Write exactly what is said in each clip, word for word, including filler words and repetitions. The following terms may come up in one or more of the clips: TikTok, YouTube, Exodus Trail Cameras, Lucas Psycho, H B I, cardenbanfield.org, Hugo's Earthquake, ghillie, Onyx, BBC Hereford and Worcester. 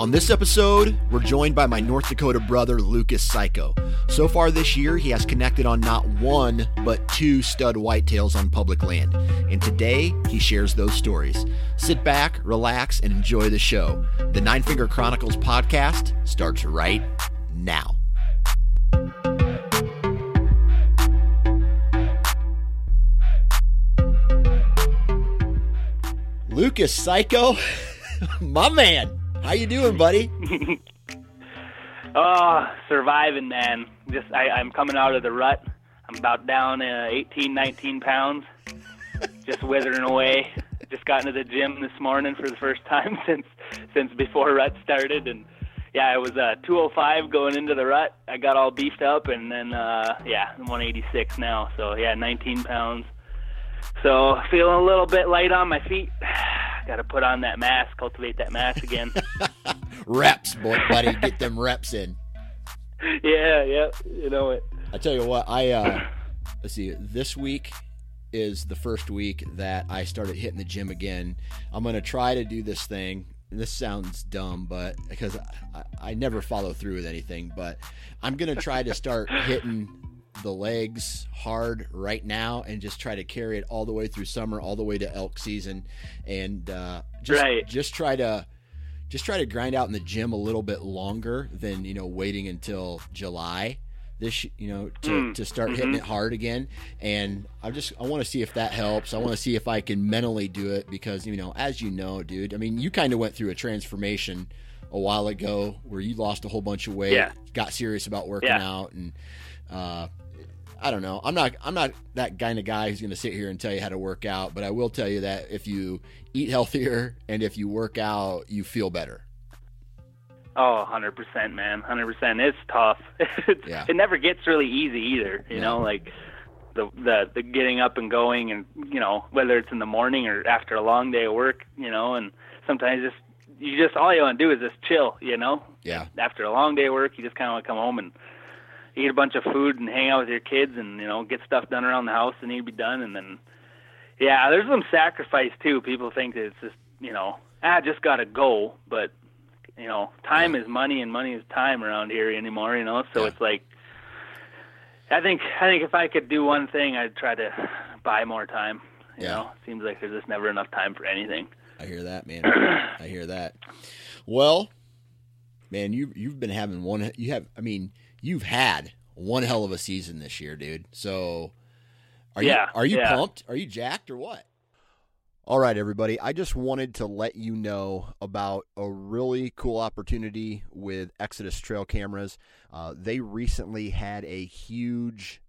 On this episode, we're joined by my North Dakota brother, Lucas Psycho. So far this year, he has connected on not one, but two stud whitetails on public land. And today, he shares those stories. Sit back, relax, and enjoy the show. The Nine Finger Chronicles podcast starts right now. Lucas Psycho, my man. How you doing, buddy? Oh, surviving, man. Just I, I'm coming out of the rut. I'm about down uh, eighteen, nineteen pounds. Just withering away. Just got into the gym this morning for the first time since since before rut started. And, yeah, I was uh, two oh five going into the rut. I got all beefed up, and then, uh, yeah, I'm one eighty-six now. So, yeah, nineteen pounds. So feeling a little bit light on my feet. Got to put on that mass, cultivate that mass again. Reps, boy, buddy, get them reps in. Yeah, yeah, you know it. I tell you what, I uh, let's see. This week is the first week that I started hitting the gym again. I'm gonna try to do this thing. This sounds dumb, but because I, I never follow through with anything, but I'm gonna try to start hitting the legs hard right now and just try to carry it all the way through summer, all the way to elk season, and uh just right. just try to just try to grind out in the gym a little bit longer than, you know, waiting until July this, you know, to, mm. to start mm-hmm. hitting it hard again. And I just I want to see if that helps. I want to see if I can mentally do it, because, you know, as you know, dude, I mean, you kind of went through a transformation a while ago where you lost a whole bunch of weight, yeah. got serious about working yeah. out, and uh I don't know. I'm not I'm not that kind of guy who's going to sit here and tell you how to work out, but I will tell you that if you eat healthier and if you work out, you feel better. Oh, one hundred percent, man. one hundred percent. It's tough. It's, yeah. It never gets really easy either, you yeah. know, like the, the the getting up and going, and, you know, whether it's in the morning or after a long day of work, you know, and sometimes just you just all you want to do is just chill, you know. Yeah. After a long day of work, you just kind of want to come home and eat a bunch of food and hang out with your kids and, you know, get stuff done around the house that need to be done. And then, yeah, there's some sacrifice too. People think that it's just, you know, I just got to go. But, you know, time yeah. is money and money is time around here anymore, you know. So yeah. it's like, I think I think if I could do one thing, I'd try to buy more time. You yeah. know, it seems like there's just never enough time for anything. I hear that, man. I hear that. Well, man, you, you've been having one, you have, I mean, you've had one hell of a season this year, dude. So are yeah, you are you yeah. pumped? Are you jacked or what? All right, everybody. I just wanted to let you know about a really cool opportunity with Exodus Trail Cameras. Uh, they recently had a huge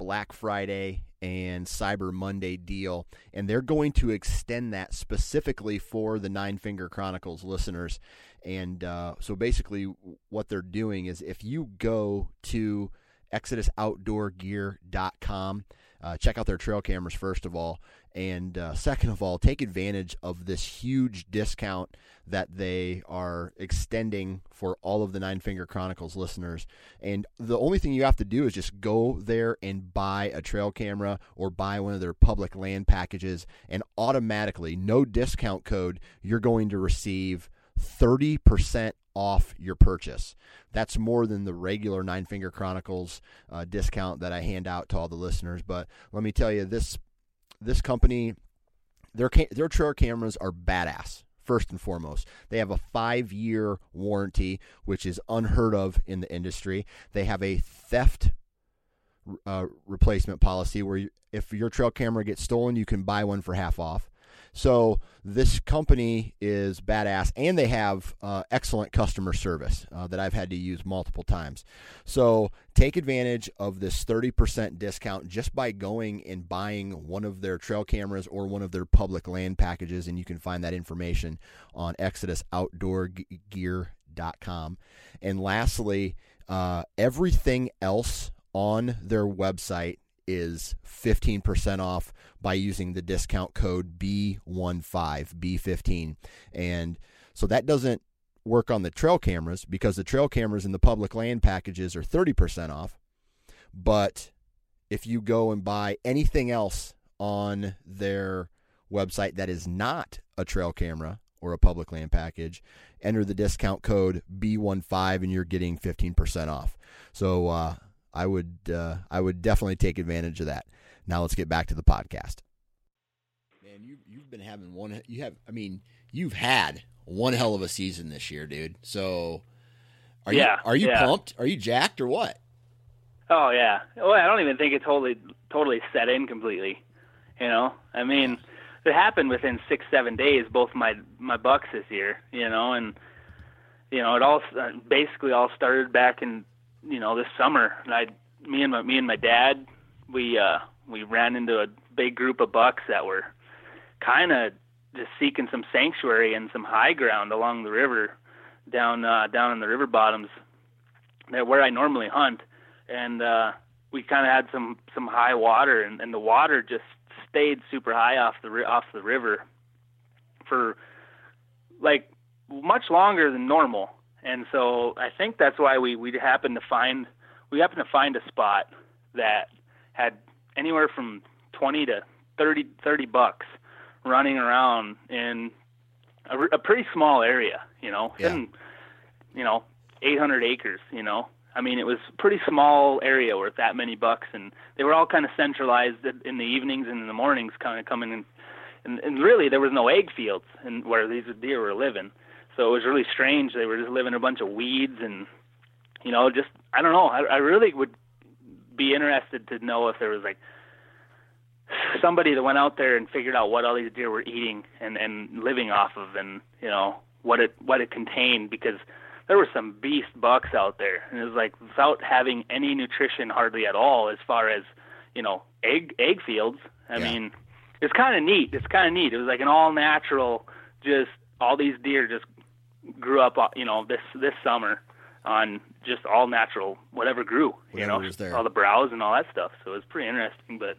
Black Friday and Cyber Monday deal, and they're going to extend that specifically for the Nine Finger Chronicles listeners. And uh, so basically what they're doing is if you go to exodus outdoor gear dot com, uh, check out their trail cameras first of all, and uh, second of all, take advantage of this huge discount that they are extending for all of the Nine Finger Chronicles listeners. And the only thing you have to do is just go there and buy a trail camera or buy one of their public land packages, and automatically, no discount code, you're going to receive thirty percent off your purchase. That's more than the regular Nine Finger Chronicles uh, discount that I hand out to all the listeners. But let me tell you, this this company, their their trail cameras are badass. First and foremost, they have a five-year warranty, which is unheard of in the industry. They have a theft uh, replacement policy where you, if your trail camera gets stolen, you can buy one for half off. So this company is badass, and they have uh, excellent customer service uh, that I've had to use multiple times. So take advantage of this thirty percent discount just by going and buying one of their trail cameras or one of their public land packages, and you can find that information on exodus outdoor gear dot com. And lastly, uh, everything else on their website is fifteen percent off by using the discount code B fifteen, B fifteen. And so that doesn't work on the trail cameras, because the trail cameras and the public land packages are thirty percent off. But if you go and buy anything else on their website that is not a trail camera or a public land package, enter the discount code B fifteen and you're getting fifteen percent off. So, uh, I would uh, I would definitely take advantage of that. Now let's get back to the podcast. Man, you you've been having one you have I mean, you've had one hell of a season this year, dude. So are yeah, you are you yeah. pumped? Are you jacked or what? Oh yeah. Well, I don't even think it totally totally set in completely. You know? I mean, it happened within six, seven days, both my my bucks this year, you know, and you know, it all basically all started back in you know, this summer, and I, me and my, me and my dad, we, uh, we ran into a big group of bucks that were kind of just seeking some sanctuary and some high ground along the river down, uh, down in the river bottoms that where I normally hunt. And, uh, we kind of had some, some high water, and, and the water just stayed super high off the, off the river for like much longer than normal. And so I think that's why we, we happened to find we happened to find a spot that had anywhere from twenty to thirty, thirty bucks running around in a, a pretty small area, you know, yeah. in, you know, eight hundred acres, you know. I mean, it was a pretty small area with that many bucks, and they were all kind of centralized in the evenings and in the mornings, kind of coming in. And, and really, there was no egg fields in where these deer were living. So it was really strange. They were just living a bunch of weeds and, you know, just, I don't know. I, I really would be interested to know if there was like somebody that went out there and figured out what all these deer were eating and, and living off of, and, you know, what it, what it contained, because there were some beast bucks out there, and it was like without having any nutrition hardly at all, as far as, you know, egg, egg fields. I yeah. mean, it's kind of neat. It's kind of neat. It was like an all natural, just all these deer just grew up, you know, this this summer on just all natural, whatever grew, you whatever know, was there. All the browse and all that stuff. So it was pretty interesting. But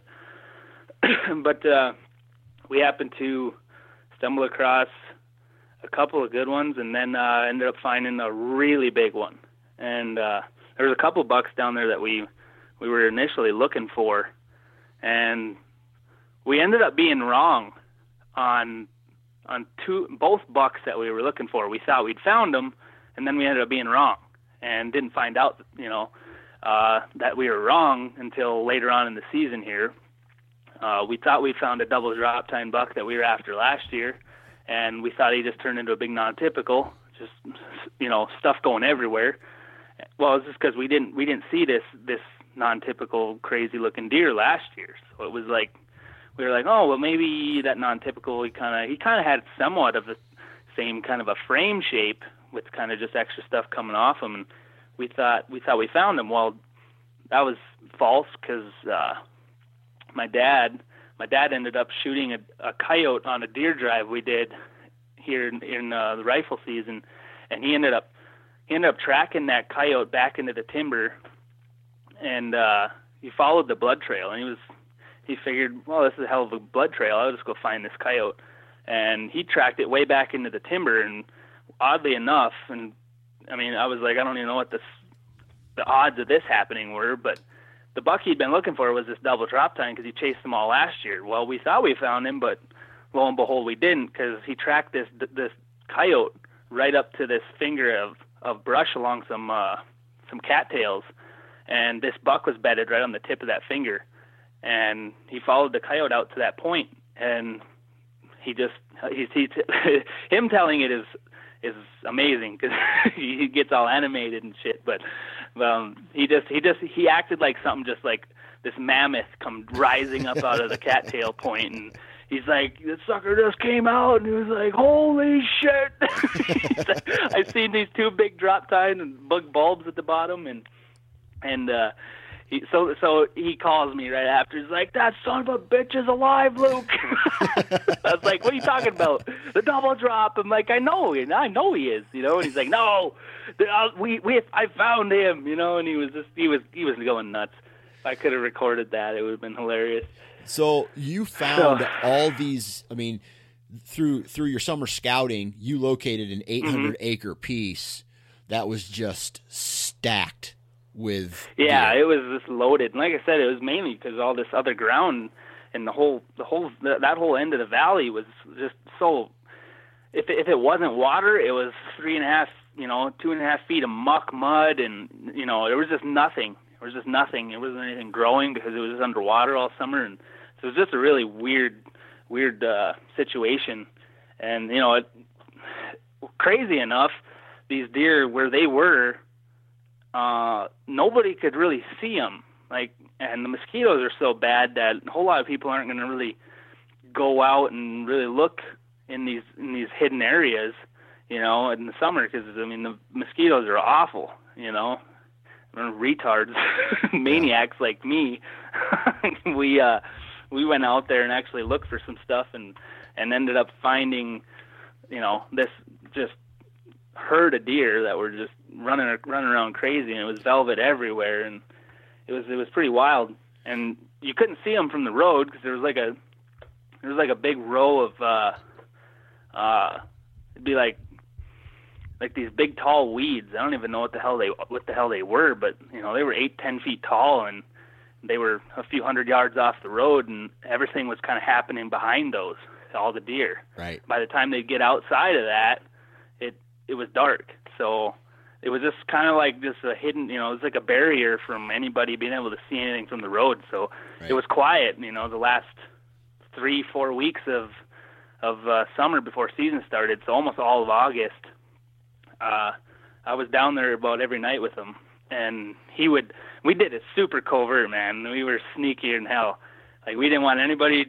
but uh, we happened to stumble across a couple of good ones, and then uh, ended up finding a really big one. And uh, there was a couple bucks down there that we we were initially looking for, and we ended up being wrong on. on two both bucks that we were looking for. We thought we'd found them, and then we ended up being wrong and didn't find out, you know, uh, that we were wrong until later on in the season here. Uh, we thought we found a double drop time buck that we were after last year, and we thought he just turned into a big non-typical, just, you know, stuff going everywhere. Well, it's just because we didn't, we didn't see this, this non-typical crazy looking deer last year. So it was like, we were like, oh, well, maybe that non-typical, he kind of he kind of had somewhat of the same kind of a frame shape with kind of just extra stuff coming off him, and we thought we thought we found him. Well, that was false because uh, my dad my dad ended up shooting a, a coyote on a deer drive we did here in, in uh, the rifle season, and he ended up he ended up tracking that coyote back into the timber, and uh, he followed the blood trail, and he was he figured, well, this is a hell of a blood trail. I'll just go find this coyote, and he tracked it way back into the timber, and oddly enough, and I mean, I was like, I don't even know what this, the odds of this happening were, but the buck he'd been looking for was this double drop time because he chased them all last year. Well, we thought we found him, but lo and behold, we didn't, because he tracked this this coyote right up to this finger of, of brush along some uh, some cattails, and this buck was bedded right on the tip of that finger, and he followed the coyote out to that point, and he just he, he him telling it is. is amazing because he gets all animated and shit, but um, he just he just he acted like something, just like this mammoth come rising up out of the cattail point, and he's like, this sucker just came out, and he was like, holy shit. Like, I've seen these two big drop tine and bug bulbs at the bottom, and and uh He, so so he calls me right after. He's like, that son of a bitch is alive, Luke. I was like, what are you talking about? The double drop. I'm like, I know, I know he is, you know. And he's like, no, we we I found him, you know. And he was just he was he was going nuts. If I could have recorded that, it would have been hilarious. So you found so. all these. I mean, through through your summer scouting, you located an eight hundred mm-hmm. acre piece that was just stacked with yeah deer. It was just loaded, and like I said, it was mainly because all this other ground and the whole the whole the, that whole end of the valley was just so, if if it wasn't water, it was three and a half you know two and a half feet of muck mud, and you know there was just nothing there was just nothing it wasn't anything growing because it was just underwater all summer, and so it was just a really weird weird uh situation. And you know it, crazy enough, these deer, where they were, Uh, nobody could really see them, like, and the mosquitoes are so bad that a whole lot of people aren't going to really go out and really look in these in these hidden areas, you know, in the summer, because I mean the mosquitoes are awful, you know, retards, maniacs like me. we uh, we went out there and actually looked for some stuff, and and ended up finding, you know, this just herd of deer that were just running running around crazy, and it was velvet everywhere, and it was it was pretty wild. And you couldn't see them from the road because there was like a there was like a big row of uh uh it'd be like like these big tall weeds. I don't even know what the hell they what the hell they were, but you know they were eight ten feet tall, and they were a few hundred yards off the road, and everything was kind of happening behind those, all the deer. Right. By the time they'd get outside of that, it it was dark, so. It was just kind of like just a hidden, you know, it was like a barrier from anybody being able to see anything from the road. So right. It was quiet, you know, the last three, four weeks of of uh, summer before season started. So almost all of August, uh, I was down there about every night with him. And he would, we did it super covert, man. We were sneakier than hell. Like, we didn't want anybody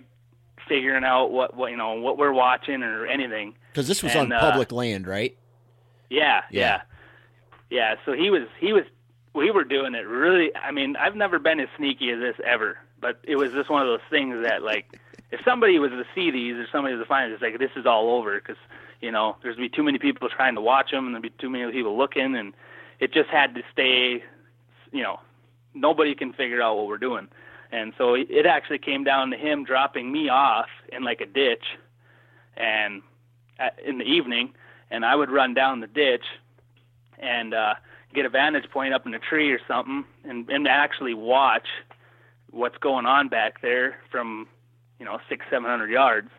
figuring out what, what you know, what we're watching or anything. Because this was and, on uh, public land, right? Yeah, yeah. yeah. Yeah, so he was, he was, we were doing it really, I mean, I've never been as sneaky as this ever, but it was just one of those things that, like, if somebody was to see these or somebody was to find it, it's like, this is all over, because, you know, there's going to be too many people trying to watch them, and there'd be too many people looking, and it just had to stay, you know, nobody can figure out what we're doing. And so it actually came down to him dropping me off in, like, a ditch, and in the evening, and I would run down the ditch and uh, get a vantage point up in a tree or something, and, and actually watch what's going on back there from, you know, six, seven hundred yards,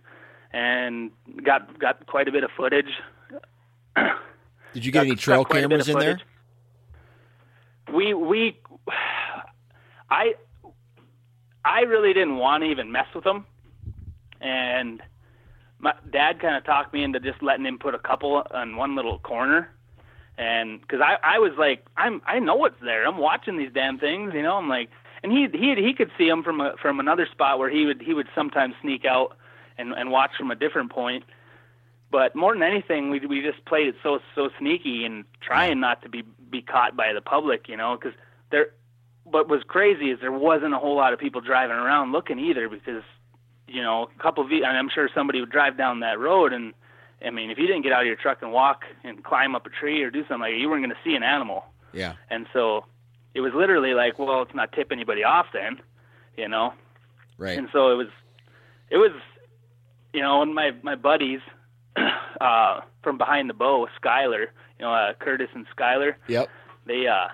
and got got quite a bit of footage. Did you get got, any trail cameras in there? We we I I really didn't want to even mess with them, and my dad kind of talked me into just letting him put a couple on one little corner. And because I, I was like, I'm, I know what's there. I'm watching these damn things, you know. I'm like, and he, he, he could see them from a, from another spot where he would, he would sometimes sneak out and, and watch from a different point. But more than anything, we, we just played it so, so sneaky and trying not to be, be caught by the public, you know, because there, what was crazy is there wasn't a whole lot of people driving around looking either, because, you know, a couple of, and I'm sure somebody would drive down that road, and I mean, if you didn't get out of your truck and walk and climb up a tree or do something like that, you weren't going to see an animal. Yeah. And so it was literally like, well, let's not tip anybody off then, you know? Right. And so it was, it was, you know, and my, my buddies, uh, from Behind the Bow, Skyler, you know, uh, Curtis and Skyler. Yep. They, uh,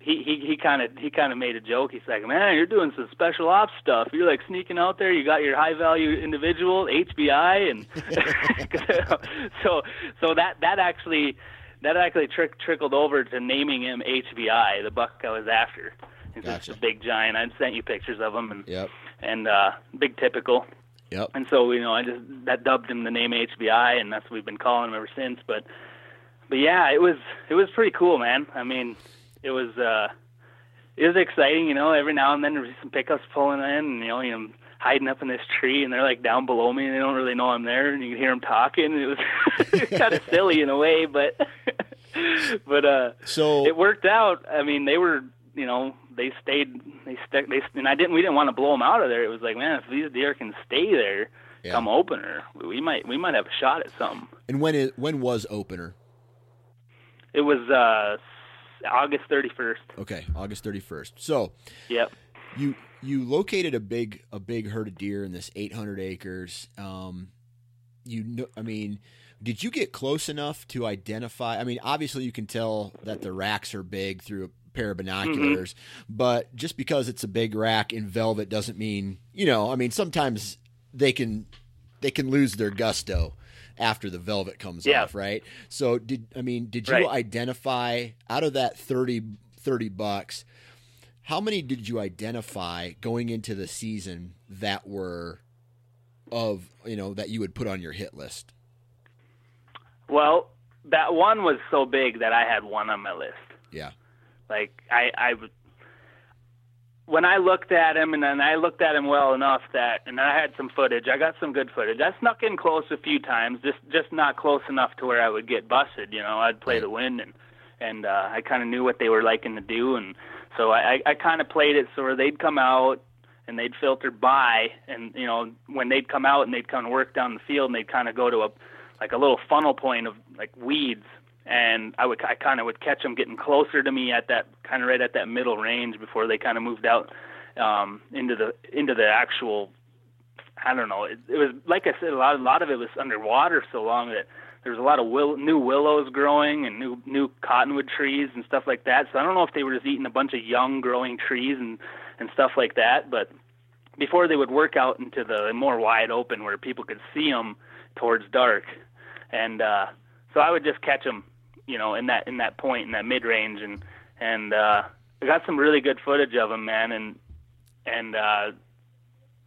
he, he, he kind of, he kind of made a joke. He's like, man, you're doing some special ops stuff. You're like sneaking out there. You got your high value individual, H B I. And so, so that, that actually, that actually trick, trickled over to naming him H B I, the buck I was after. It's gotcha. Just a big giant. I sent you pictures of him, and yep. and uh, big typical. Yep. And so, you know, I just that dubbed him the name H B I, and that's what we've been calling him ever since. But, but yeah, it was it was pretty cool, man. I mean, it was uh, it was exciting, you know. Every now and then there was some pickups pulling in, and you know, you know, hiding up in this tree, and they're like down below me, and they don't really know I'm there, and you can hear them talking. And it was kind of silly in a way, but but uh, so it worked out. I mean, they were, you know, they stayed. They stuck. They and I didn't. We didn't want to blow them out of there. It was like, man, if these deer can stay there, yeah. come opener, we might we might have a shot at something. And when is when was opener? It was uh, August thirty first. Okay, August thirty first. So, yep. You you located a big a big herd of deer in this eight hundred acres. Um, you know, I mean, did you get close enough to identify? I mean, obviously you can tell that the racks are big through a pair of binoculars, mm-hmm. but just because it's a big rack in velvet doesn't mean, you know, I mean, sometimes they can, they can lose their gusto after the velvet comes yeah. off. Right. So did, I mean, did you right. identify out of that thirty, thirty bucks, how many did you identify going into the season that were of, you know, that you would put on your hit list? Well, that one was so big that I had one on my list. Yeah. Like I, I, when I looked at him, and then I looked at him well enough that, and I had some footage. I got some good footage. I snuck in close a few times, just just not close enough to where I would get busted. You know, I'd play right. the wind, and and uh, I kind of knew what they were liking to do, and so I, I kind of played it so where they'd come out and they'd filter by, and you know, when they'd come out and they'd kind of work down the field, and they'd kind of go to a like a little funnel point of like weeds. And I would, I kind of would catch them getting closer to me at that kind of right at that middle range before they kind of moved out um, into the into the actual. I don't know. It, it was like I said, a lot a lot of it was underwater so long that there was a lot of will, new willows growing and new new cottonwood trees and stuff like that. So I don't know if they were just eating a bunch of young growing trees and and stuff like that. But before they would work out into the more wide open where people could see them towards dark, and uh, so I would just catch them. You know, in that in that point, in that mid range, and and uh, I got some really good footage of him, man, and and uh,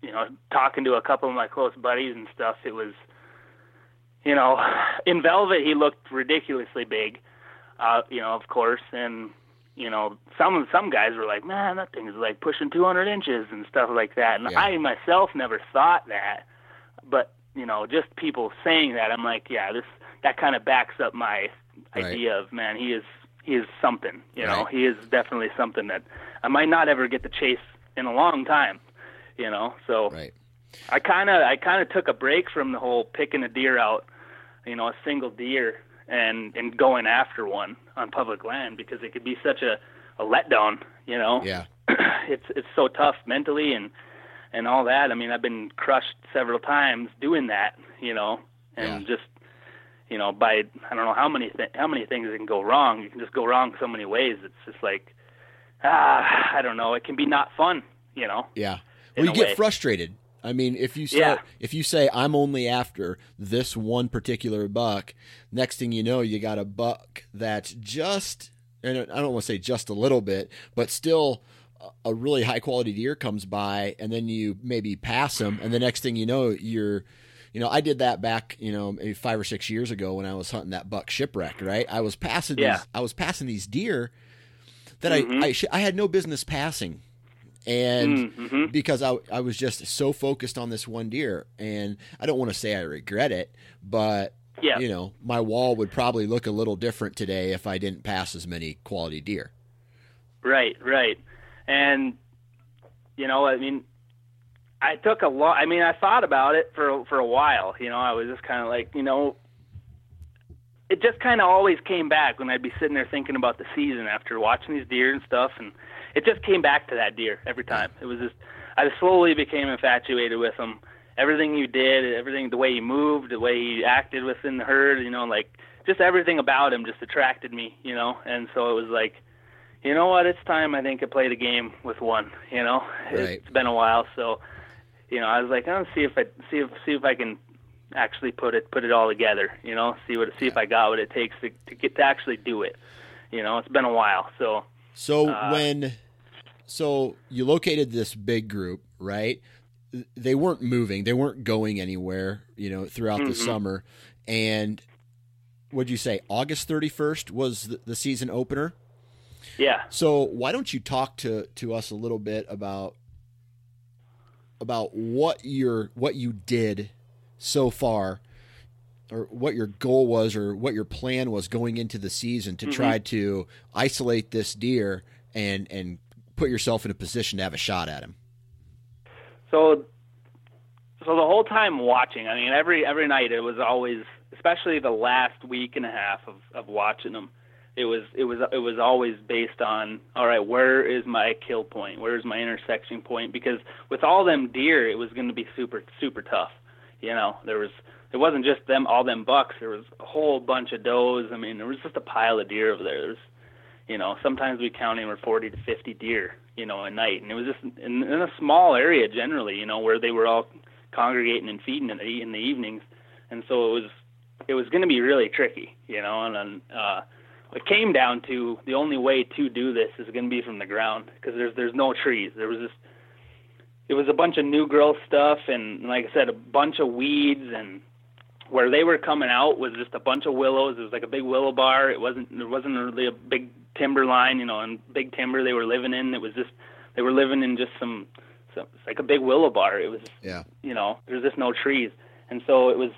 you know, talking to a couple of my close buddies and stuff, it was, you know, in velvet he looked ridiculously big, uh, you know, of course, and you know, some some guys were like, man, that thing's like pushing two hundred inches and stuff like that, and yeah. I myself never thought that, but you know, just people saying that, I'm like, yeah, this that kind of backs up my idea right. of, man, he is he is something, you know, right. he is definitely something that I might not ever get to chase in a long time, you know. So right. I kind of I kind of took a break from the whole picking a deer out, you know, a single deer and and going after one on public land, because it could be such a, a letdown, you know. Yeah, it's it's so tough mentally and and all that. I mean, I've been crushed several times doing that, you know, and yeah. just. You know, by I don't know how many th- how many things that can go wrong. You can just go wrong so many ways. It's just like, ah, I don't know. It can be not fun, you know. Yeah. Well, you get way. frustrated. I mean, if you start, yeah. if you say I'm only after this one particular buck, next thing you know, you got a buck that's just, and I don't want to say just a little bit, but still a really high quality deer comes by, and then you maybe pass him, and the next thing you know, you're. You know, I did that back, you know, maybe five or six years ago when I was hunting that buck Shipwreck, right? I was passing yeah. these, I was passing these deer that mm-hmm. I I, sh- I had no business passing, and mm-hmm. because I I was just so focused on this one deer, and I don't want to say I regret it, but yeah. you know, my wall would probably look a little different today if I didn't pass as many quality deer. Right, right. And, you know, I mean, I took a lot, I mean, I thought about it for, for a while, you know, I was just kind of like, you know, it just kind of always came back when I'd be sitting there thinking about the season after watching these deer and stuff. And it just came back to that deer every time. It was just, I slowly became infatuated with him. Everything you did, everything, the way he moved, the way he acted within the herd, you know, like just everything about him just attracted me, you know? And so it was like, you know what, it's time I think to play the game with one, you know? Right. It's been a while, so, you know, I was like, I'll see if I see if see if I can actually put it put it all together, you know, see what see yeah. if I got what it takes to, to get to actually do it. You know, it's been a while. So So uh, when so you located this big group, right? They weren't moving, they weren't going anywhere, you know, throughout mm-hmm. the summer. And what'd you say, August thirty-first was the, the season opener? Yeah. So why don't you talk to, to us a little bit about about what your what you did so far, or what your goal was, or what your plan was going into the season to mm-hmm. try to isolate this deer and and put yourself in a position to have a shot at him. So, so the whole time watching, I mean, every every night it was always, especially the last week and a half of, of watching them. It was it was it was always based on, all right, where is my kill point? Where is my intersection point? Because with all them deer, it was going to be super super tough. You know, there was it wasn't just them all them bucks. There was a whole bunch of does. I mean, there was just a pile of deer over there. There's, you know, sometimes we count in forty to fifty deer, you know, a night, and it was just in, in a small area generally, you know, where they were all congregating and feeding in the, in the evenings, and so it was it was going to be really tricky, you know, and then. Uh, It came down to the only way to do this is going to be from the ground, because there's there's no trees. There was this, it was a bunch of new growth stuff, and like I said, a bunch of weeds, and where they were coming out was just a bunch of willows. It was like a big willow bar. It wasn't there wasn't really a big timber line, you know, and big timber they were living in. It was just they were living in just some, some it's like a big willow bar. It was yeah, you know, there's just no trees, and so it was.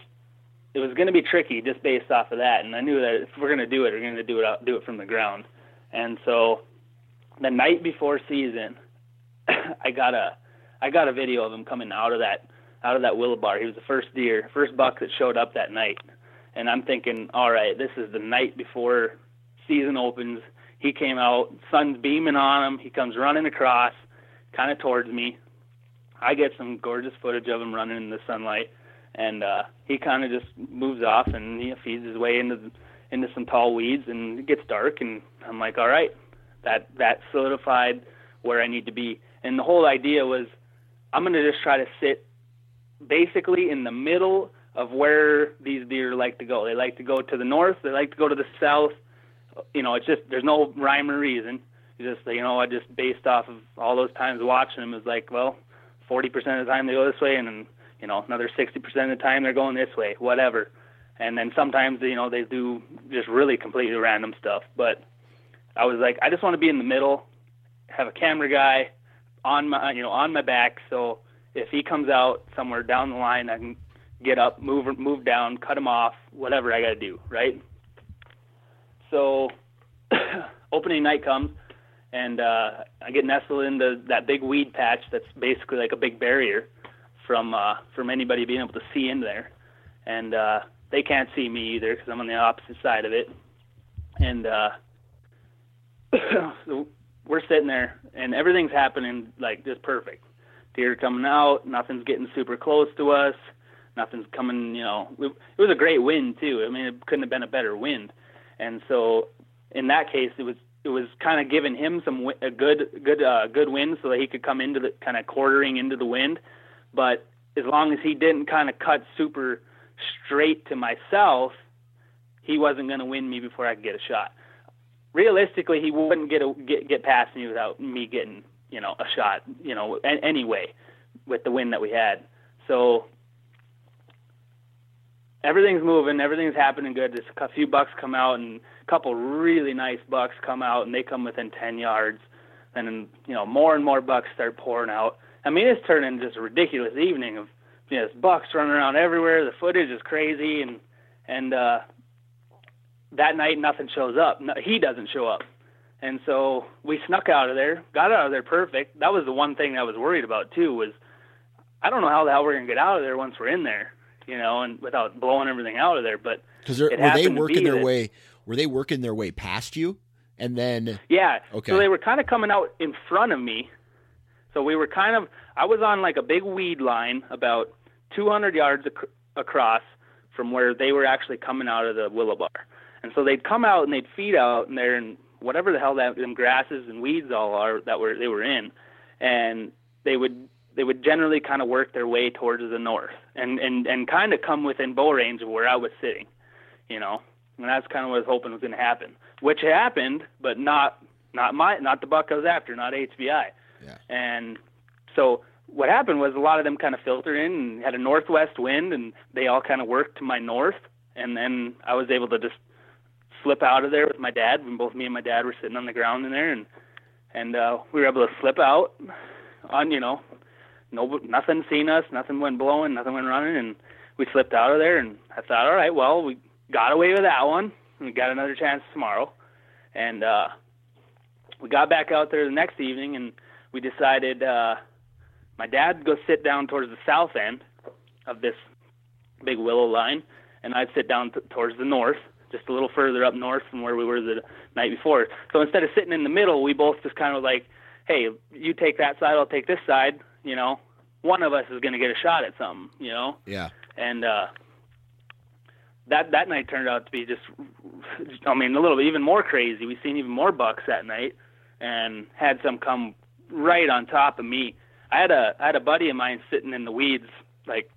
It was going to be tricky just based off of that, and I knew that if we're going to do it, we're going to do it out, do it from the ground. And so, the night before season, I got a I got a video of him coming out of that out of that willow bar. He was the first deer, first buck that showed up that night, and I'm thinking, all right, this is the night before season opens. He came out, sun's beaming on him. He comes running across, kind of towards me. I get some gorgeous footage of him running in the sunlight. And uh, he kind of just moves off and you know, feeds his way into the, into some tall weeds, and it gets dark. And I'm like, all right, that that solidified where I need to be. And the whole idea was, I'm gonna just try to sit basically in the middle of where these deer like to go. They like to go to the north. They like to go to the south. You know, it's just there's no rhyme or reason. It's just you know, I just based off of all those times watching them, is like, well, forty percent of the time they go this way, and then you know, another sixty percent of the time they're going this way, whatever. And then sometimes, you know, they do just really completely random stuff. But I was like, I just want to be in the middle, have a camera guy on my, you know, on my back. So if he comes out somewhere down the line, I can get up, move, move down, cut him off, whatever I got to do, right? So opening night comes, and uh, I get nestled into that big weed patch that's basically like a big barrier from uh, from anybody being able to see in there, and uh, they can't see me either because I'm on the opposite side of it. And uh, so we're sitting there, and everything's happening like just perfect. Deer coming out, nothing's getting super close to us, nothing's coming. You know, it was a great wind too. I mean, it couldn't have been a better wind. And so in that case, it was it was kind of giving him some a good good uh, good wind so that he could come into the kind of quartering into the wind. But as long as he didn't kind of cut super straight to myself, he wasn't going to win me before I could get a shot. Realistically, he wouldn't get a, get get past me without me getting, you know, a shot, you know, a, anyway, with the wind that we had. So everything's moving, everything's happening good. There's a few bucks come out, and a couple really nice bucks come out, and they come within ten yards. And, you know, more and more bucks start pouring out. I mean, it's turned into just a ridiculous evening of, you know, bucks running around everywhere. The footage is crazy, and and uh, that night nothing shows up. No, he doesn't show up. And so we snuck out of there, got out of there perfect. That was the one thing I was worried about too, was I don't know how the hell we're going to get out of there once we're in there, you know, and without blowing everything out of there. But because were they working their that, way, were they working their way past you? And then, yeah, okay. So they were kind of coming out in front of me. So we were kind of, I was on like a big weed line about two hundred yards ac- across from where they were actually coming out of the willow bar. And so they'd come out and they'd feed out and they're in whatever the hell that them grasses and weeds all are that were, they were in. And they would, they would generally kind of work their way towards the north and, and, and kind of come within bow range of where I was sitting, you know, and that's kind of what I was hoping was going to happen, which happened, but not, not my, not the buck I was after, not H B I. Yeah. And so what happened was a lot of them kind of filtered in and had a northwest wind and they all kind of worked to my north. And then I was able to just slip out of there with my dad. When both me and my dad were sitting on the ground in there and, and, uh, we were able to slip out on, you know, no, nothing seen us, nothing went blowing, nothing went running. And we slipped out of there and I thought, all right, well, we got away with that one. We got another chance tomorrow. And, uh, we got back out there the next evening and we decided, uh, my dad would go sit down towards the south end of this big willow line. And I'd sit down t- towards the north, just a little further up north from where we were the night before. So instead of sitting in the middle, we both just kind of like, hey, you take that side, I'll take this side. You know, one of us is going to get a shot at something, you know? Yeah. And, uh, that, that night turned out to be just, I mean, a little bit even more crazy. We seen even more bucks that night and had some come right on top of me. I had a, I had a buddy of mine sitting in the weeds, like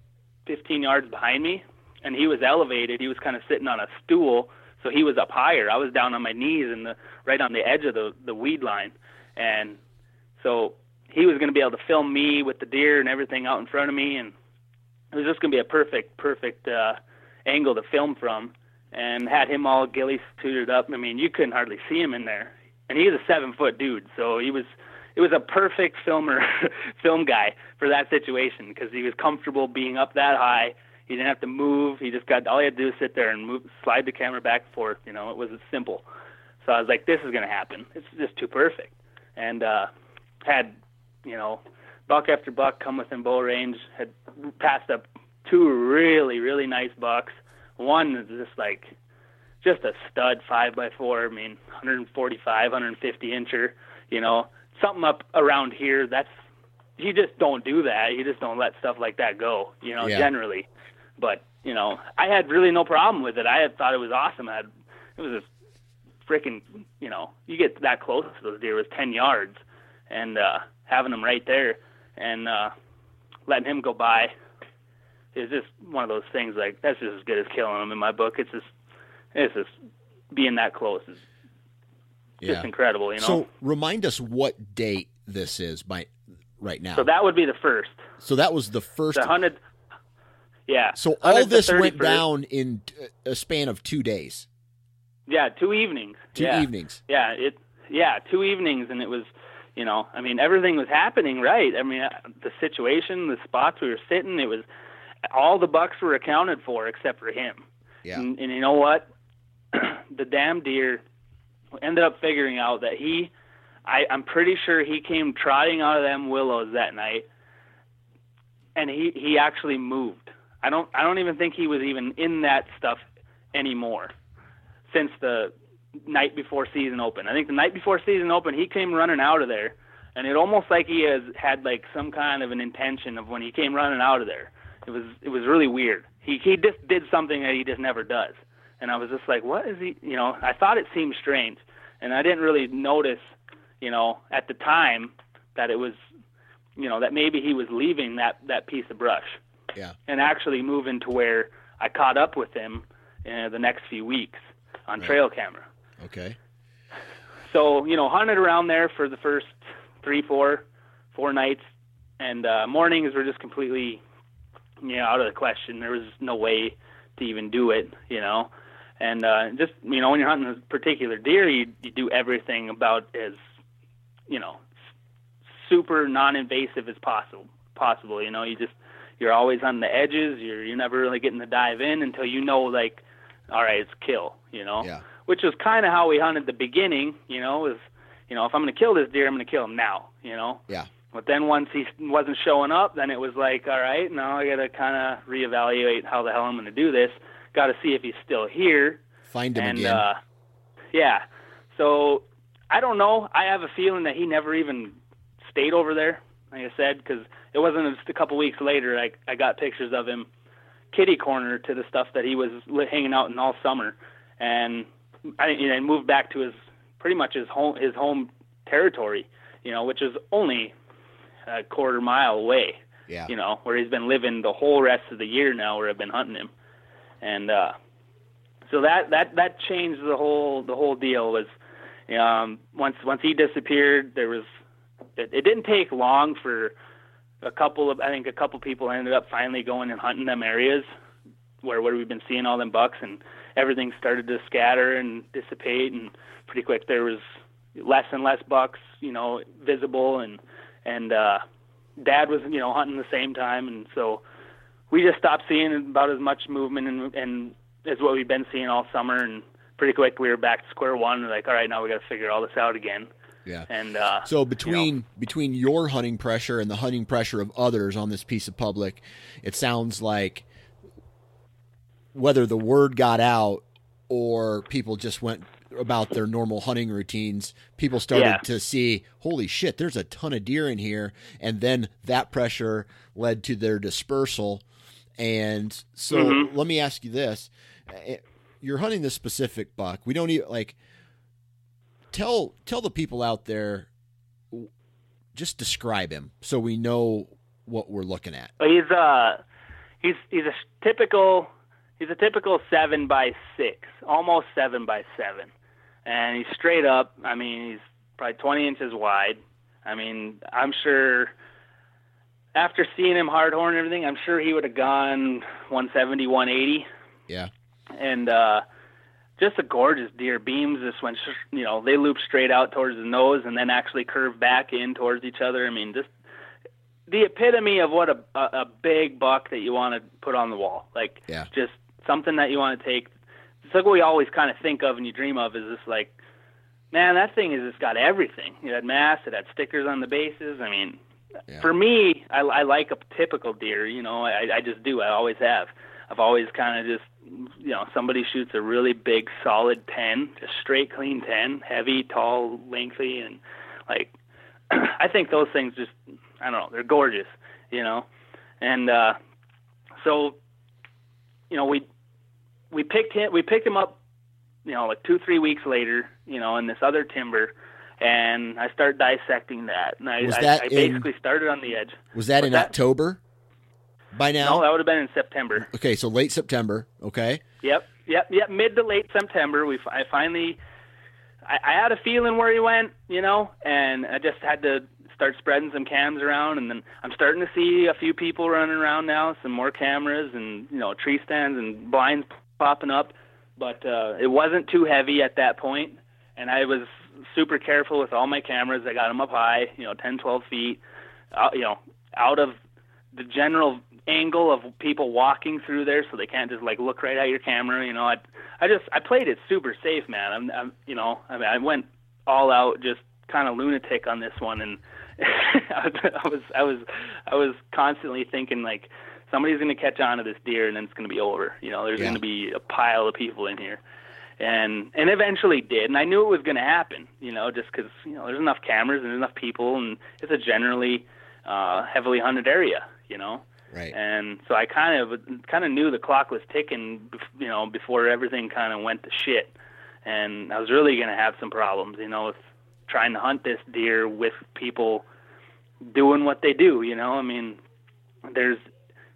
fifteen yards behind me, and he was elevated. He was kind of sitting on a stool. So he was up higher. I was down on my knees and the, right on the edge of the, the weed line. And so he was going to be able to film me with the deer and everything out in front of me. And it was just going to be a perfect, perfect, uh, angle to film from, and had him all ghillie suited up. I mean, you couldn't hardly see him in there, and he's a seven foot dude. So he was, it was a perfect filmer, film guy for that situation. Cause he was comfortable being up that high. He didn't have to move. He just got, all he had to do was sit there and move, slide the camera back and forth. You know, it was simple. So I was like, this is going to happen. It's just too perfect. And, uh, had, you know, buck after buck come within bow range, had passed up two really, really nice bucks. One is just like, just a stud five by four. I mean, one forty-five, one fifty incher, you know, something up around here. That's, you just don't do that. You just don't let stuff like that go, you know, yeah. Generally. But, you know, I had really no problem with it. I had thought it was awesome. I had, it was a freaking, you know, you get that close to those deer, it was ten yards, and, uh, having them right there and, uh, letting him go by. It's just one of those things, like, that's just as good as killing them in my book. It's just, it's just being that close is yeah. just incredible, you know? So remind us what date this is by right now. So that would be the first. So that was the first. The hundred, yeah. So all this went down in a span of two days. Yeah, two evenings. Two yeah. evenings. Yeah, it. Yeah, two evenings, and it was, you know, I mean, everything was happening right. I mean, the situation, the spots we were sitting, it was... all the bucks were accounted for except for him. Yeah. And, and you know what? The damn deer ended up figuring out that he, I, I'm pretty sure he came trotting out of them willows that night, and he, he actually moved. I don't I don't even think he was even in that stuff anymore since the night before season open. I think the night before season open, he came running out of there, and it almost like he has had like some kind of an intention of when he came running out of there. It was it was really weird. He he just did something that he just never does, and I was just like, what is he? You know, I thought it seemed strange, and I didn't really notice, you know, at the time that it was, you know, that maybe he was leaving that, that piece of brush, yeah, and actually moving to where I caught up with him in the next few weeks on right. trail camera. Okay. So you know, hunted around there for the first three, four, four nights, and uh, mornings were just completely. You know, out of the question. There was no way to even do it, you know. And uh, just, you know, when you're hunting a particular deer, you, you do everything about as, you know, super non-invasive as possible. Possible, you know, you just, you're always on the edges. You're you're never really getting the dive in until you know, like, all right, it's kill, you know. Yeah. which was kind of how we hunted the beginning, you know, is, you know, if I'm going to kill this deer, I'm going to kill him now, you know? Yeah. But then once he wasn't showing up, then it was like, all right, now I got to kind of reevaluate how the hell I'm going to do this. Got to see if he's still here. Find him and, again. Uh, yeah. So I don't know. I have a feeling that he never even stayed over there, like I said, because it wasn't just a couple weeks later I, I got pictures of him kitty corner to the stuff that he was hanging out in all summer. And I you know, moved back to his pretty much his home, his home territory, you know, which is only a quarter mile away, yeah. you know, where he's been living the whole rest of the year now where I've been hunting him. And, uh, so that, that, that changed the whole, the whole deal was, um, once, once he disappeared, there was, it, it didn't take long for a couple of, I think a couple people ended up finally going and hunting them areas where, where we've been seeing all them bucks, and everything started to scatter and dissipate. And pretty quick, there was less and less bucks, you know, visible, and, and, uh, Dad was, you know, hunting the same time. And so we just stopped seeing about as much movement and, and as what we've been seeing all summer. And pretty quick, we were back to square one. We're like, all right, now we got to figure all this out again. Yeah. And uh, so between you know, between your hunting pressure and the hunting pressure of others on this piece of public, it sounds like whether the word got out or people just went about their normal hunting routines, people started yeah. to see, holy shit, there's a ton of deer in here. And then that pressure led to their dispersal. And so mm-hmm. let me ask you this. You're hunting this specific buck. We don't even like tell, tell the people out there, just describe him so we know what we're looking at. He's uh he's, he's a typical, he's a typical seven by six, almost seven by seven. And he's straight up. I mean, he's probably twenty inches wide. I mean, I'm sure after seeing him hard horn and everything, I'm sure he would have gone one seventy, one eighty. Yeah. And uh, just a gorgeous deer. Beams just went, you know, they loop straight out towards the nose and then actually curve back in towards each other. I mean, just the epitome of what a, a, a big buck that you want to put on the wall. Like, yeah. just something that you want to take. It's like what we always kind of think of and you dream of is this like, man, that thing has just got everything. It had mass, it had stickers on the bases. I mean, yeah. for me, I, I like a typical deer, you know, I, I just do. I always have. I've always kind of just, you know, somebody shoots a really big, solid ten, just straight, clean ten, heavy, tall, lengthy, and like, I think those things just, I don't know, they're gorgeous, you know? And, uh, so, you know, we, we picked him, we picked him up, you know, like two, three weeks later, you know, in this other timber, and I start dissecting that. And I, that I, I basically in, started on the edge. Was that was in that, October by now? No, that would have been in September. Okay. So late September. Okay. Yep. Yep. Yep. Mid to late September. We, I finally, I, I had a feeling where he went, you know, and I just had to start spreading some cams around, and then I'm starting to see a few people running around now, some more cameras and, you know, tree stands and blinds popping up, but uh, it wasn't too heavy at that point, and I was super careful with all my cameras. I got them up high, you know, ten, twelve feet, out, you know, out of the general angle of people walking through there, so they can't just like look right at your camera. You know, I, I just I played it super safe, man. I'm, I'm you know, I, mean, I went all out, just kind of lunatic on this one, and I was, I was, I was constantly thinking like somebody's going to catch on to this deer and then it's going to be over. You know, there's yeah. going to be a pile of people in here, and and eventually did. And I knew it was going to happen. You know, just because you know there's enough cameras and enough people, and it's a generally uh, heavily hunted area. You know, right? And so I kind of kind of knew the clock was ticking. You know, before everything kind of went to shit, and I was really going to have some problems. You know, with trying to hunt this deer with people doing what they do, you know? I mean, there's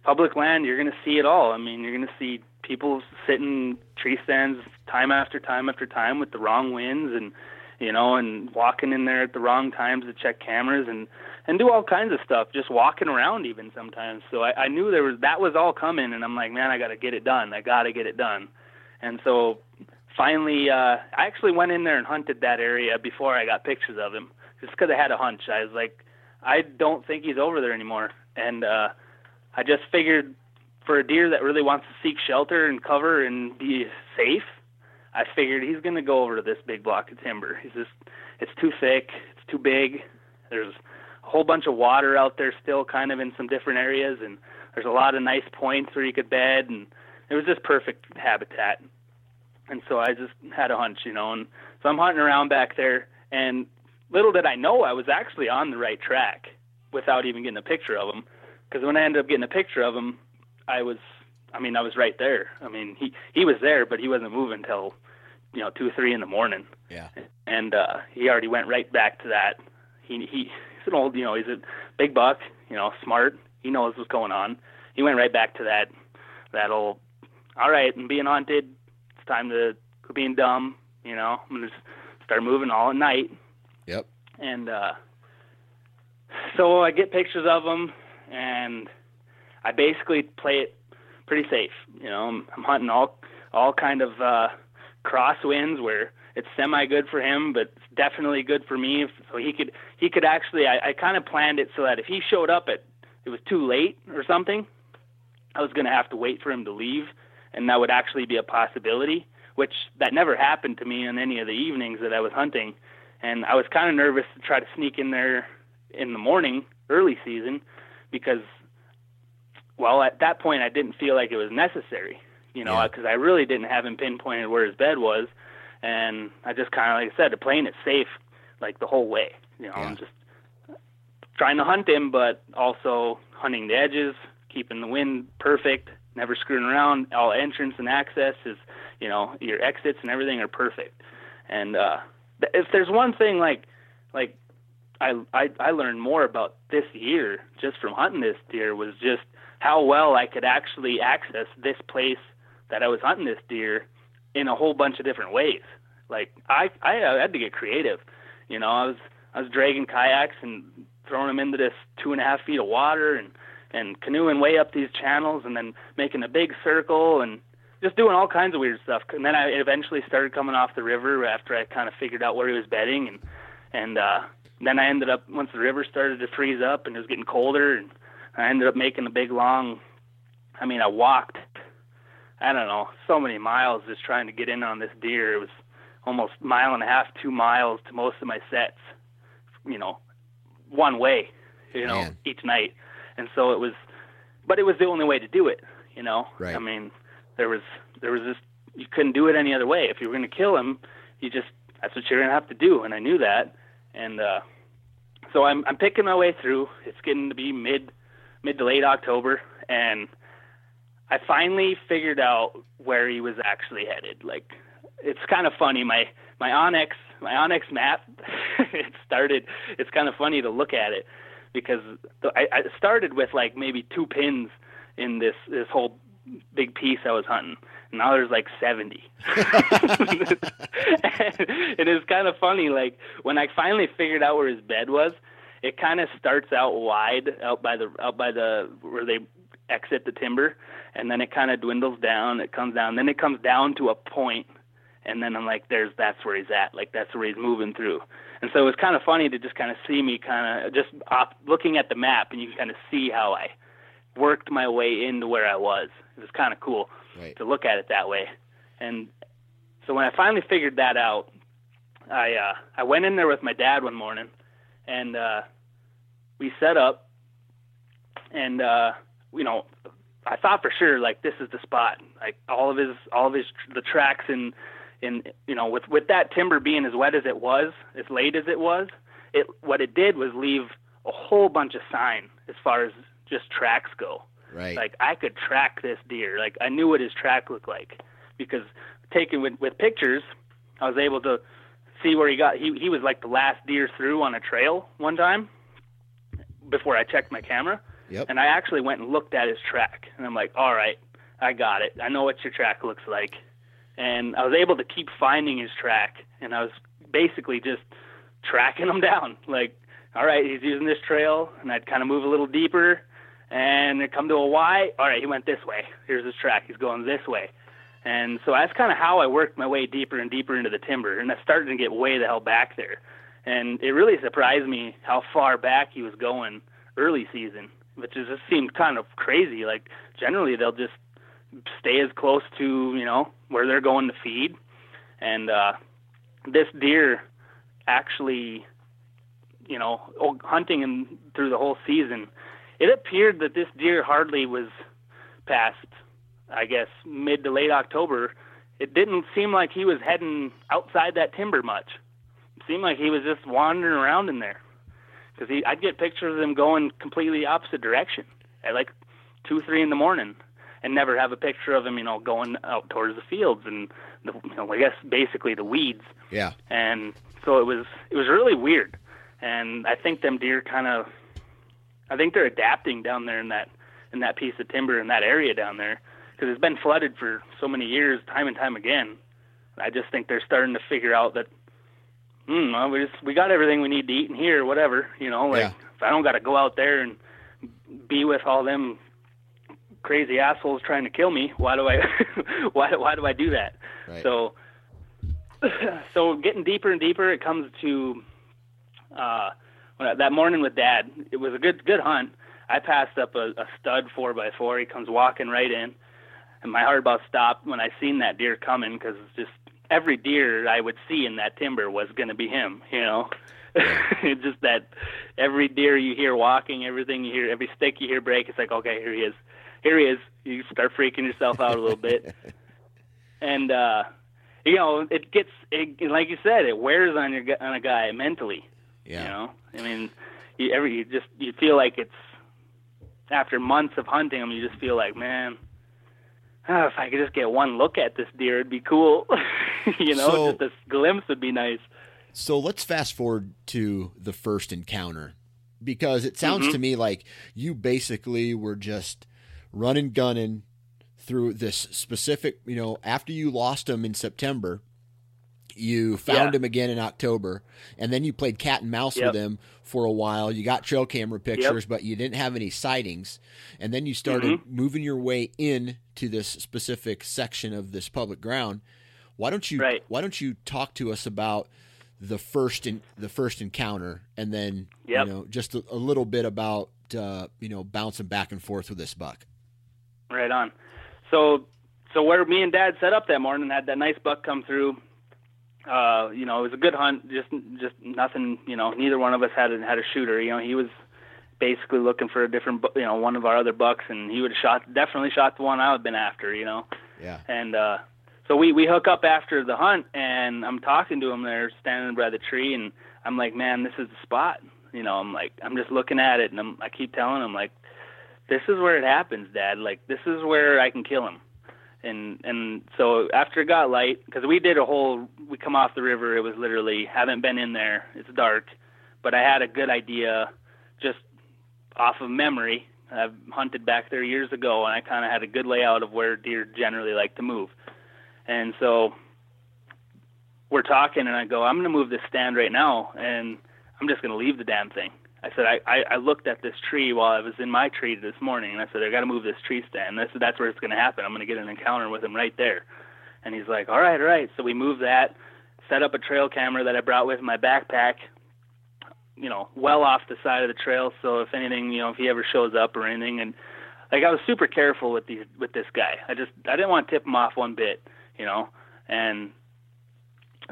public land, you're going to see it all. I mean, you're going to see people sitting tree stands time after time after time with the wrong winds and, you know, and walking in there at the wrong times to check cameras and, and do all kinds of stuff, just walking around even sometimes. So I, I knew there was, that was all coming, and I'm like, man, I got to get it done. I got to get it done. And so finally, uh, I actually went in there and hunted that area before I got pictures of him, just because I had a hunch. I was like, I don't think he's over there anymore. And uh, I just figured for a deer that really wants to seek shelter and cover and be safe, I figured he's going to go over to this big block of timber. He's just, it's too thick, it's too big. There's a whole bunch of water out there still, kind of in some different areas, and there's a lot of nice points where you could bed, and it was just perfect habitat. And so I just had a hunch, you know, and so I'm hunting around back there, and little did I know I was actually on the right track without even getting a picture of him, because when I ended up getting a picture of him, I was, I mean, I was right there. I mean, he, he was there, but he wasn't moving until, you know, two or three in the morning. Yeah. And uh, he already went right back to that. He he he's an old, you know, he's a big buck, you know, smart. He knows what's going on. He went right back to that, that old, all right, I'm being hunted. It's time to quit being dumb, you know. I'm going to start moving all at night. Yep. And uh, so I get pictures of him, and I basically play it pretty safe. You know, I'm, I'm hunting all all kind of uh, crosswinds where it's semi-good for him, but it's definitely good for me. So he could he could actually, I, I kind of planned it so that if he showed up at, it was too late or something, I was going to have to wait for him to leave, and that would actually be a possibility, which that never happened to me in any of the evenings that I was hunting. And I was kind of nervous to try to sneak in there in the morning, early season, because, well, at that point I didn't feel like it was necessary, you know, because yeah. I really didn't have him pinpointed where his bed was. And I just kind of, like I said, playing it safe, like, the whole way. You know, yeah. I'm just trying to hunt him, but also hunting the edges, keeping the wind perfect, never screwing around. All entrance and access is, you know, your exits and everything are perfect. And uh, if there's one thing, like, like I, I I learned more about this year just from hunting this deer was just how well I could actually access this place that I was hunting this deer in a whole bunch of different ways. Like, I I had to get creative. You know, I was I was dragging kayaks and throwing them into this two and a half feet of water and and canoeing way up these channels and then making a big circle and just doing all kinds of weird stuff. And then I eventually started coming off the river after I kind of figured out where he was bedding. And, and uh, then I ended up, once the river started to freeze up and it was getting colder, and I ended up making a big long, I mean, I walked, I don't know, so many miles just trying to get in on this deer. It was almost mile and a half, two miles to most of my sets, you know, one way, you know, Man. each night. And so it was, but it was the only way to do it, you know? Right. I mean, there was, there was this, you couldn't do it any other way. If you were going to kill him, you just, that's what you're going to have to do. And I knew that. And, uh, so I'm, I'm picking my way through. It's getting to be mid, mid to late October. And I finally figured out where he was actually headed. Like, it's kind of funny. My, my Onyx, my Onyx map, it started, it's kind of funny to look at it, because I, I started with like maybe two pins in this, this whole big piece I was hunting. And now there's like seventy. And it's kind of funny. Like, when I finally figured out where his bed was, it kind of starts out wide out by the, out by the, where they exit the timber. And then it kind of dwindles down. It comes down. Then it comes down to a point. And then I'm like, there's, that's where he's at. Like, that's where he's moving through. And so it was kind of funny to just kind of see me kind of just op- looking at the map, and you can kind of see how I worked my way into where I was. It was kind of cool right. to look at it that way. And so when I finally figured that out, I, uh, I went in there with my dad one morning, and, uh, we set up, and, uh, you know, I thought for sure, like, this is the spot, like all of his, all of his, the tracks and, And, you know, with, with that timber being as wet as it was, as late as it was, it what it did was leave a whole bunch of sign as far as just tracks go. Right. Like, I could track this deer. Like, I knew what his track looked like, because taken with, with pictures, I was able to see where he got. He, he was like the last deer through on a trail one time before I checked my camera. Yep. And I actually went and looked at his track. And I'm like, all right, I got it. I know what your track looks like. And I was able to keep finding his track, and I was basically just tracking him down. Like, all right, he's using this trail, and I'd kind of move a little deeper, and I'd come to a Y. All right, he went this way. Here's his track. He's going this way. And so that's kind of how I worked my way deeper and deeper into the timber, and I started to get way the hell back there. And it really surprised me how far back he was going early season, which just seemed kind of crazy. Like, generally they'll just stay as close to, you know, where they're going to feed, And uh, this deer actually, you know, hunting him through the whole season, it appeared that this deer hardly was past, I guess, mid to late October. It didn't seem like he was heading outside that timber much. It seemed like he was just wandering around in there. Because he, I'd get pictures of him going completely opposite direction at like two, three in the morning, and never have a picture of him, you know, going out towards the fields and the, you know, I guess basically the weeds. Yeah. And so it was, it was really weird. And I think them deer kind of, I think they're adapting down there in that, in that piece of timber in that area down there, because it's been flooded for so many years, time and time again. I just think they're starting to figure out that, hmm, well, we just we got everything we need to eat in here, whatever, you know. Like, yeah. If I don't got to go out there and be with all them crazy assholes trying to kill me, why do I, why why do I do that? Right. So, so getting deeper and deeper, it comes to uh, that morning with Dad. It was a good good hunt. I passed up a, a stud four by four. He comes walking right in, and my heart about stopped when I seen that deer coming, because just every deer I would see in that timber was going to be him, you know. It's just that every deer you hear walking, everything you hear, every stick you hear break, it's like, okay, here he is, here he is. You start freaking yourself out a little bit, and uh, you know, it gets, it, like you said, it wears on your on a guy mentally. Yeah. You know, I mean, you, every you just you feel like it's after months of hunting them, you just feel like, man, oh, if I could just get one look at this deer, it'd be cool. You know, so, just this glimpse would be nice. So let's fast forward to the first encounter, because it sounds mm-hmm. to me like you basically were just running, gunning through this specific, you know, after you lost him in September, you found yeah. him again in October, and then you played cat and mouse yep. with him for a while. You got trail camera pictures, yep. but you didn't have any sightings. And then you started mm-hmm. moving your way in to this specific section of this public ground. Why don't you right. Why don't you talk to us about the first in, the first encounter, and then yep. you know, just a, a little bit about uh, you know, bouncing back and forth with this buck. Right on. So so where me and Dad set up that morning, had that nice buck come through. Uh, you know, it was a good hunt. Just, just nothing. You know, neither one of us had a, had a shooter. You know, he was basically looking for a different, you know, one of our other bucks, and he would have shot, definitely shot the one I had been after. You know. Yeah. And uh, so we we hook up after the hunt, and I'm talking to him there, standing by the tree, and I'm like, man, this is the spot. You know, I'm like, I'm just looking at it, and I'm, I keep telling him like, this is where it happens, Dad. Like, this is where I can kill him. And and so after it got light, because we did a whole, we come off the river, it was literally, haven't been in there, it's dark, but I had a good idea just off of memory. I've hunted back there years ago, and I kind of had a good layout of where deer generally like to move. And so we're talking, and I go, I'm going to move this stand right now, and I'm just going to leave the damn thing. I said, I, I, I looked at this tree while I was in my tree this morning, and I said, I got to move this tree stand. That's, that's where it's going to happen. I'm going to get an encounter with him right there. And he's like, all right, all right. So we moved that, set up a trail camera that I brought with my backpack, you know, well off the side of the trail. So if anything, you know, if he ever shows up or anything. And like, I was super careful with these, with this guy. I just, I didn't want to tip him off one bit, you know. And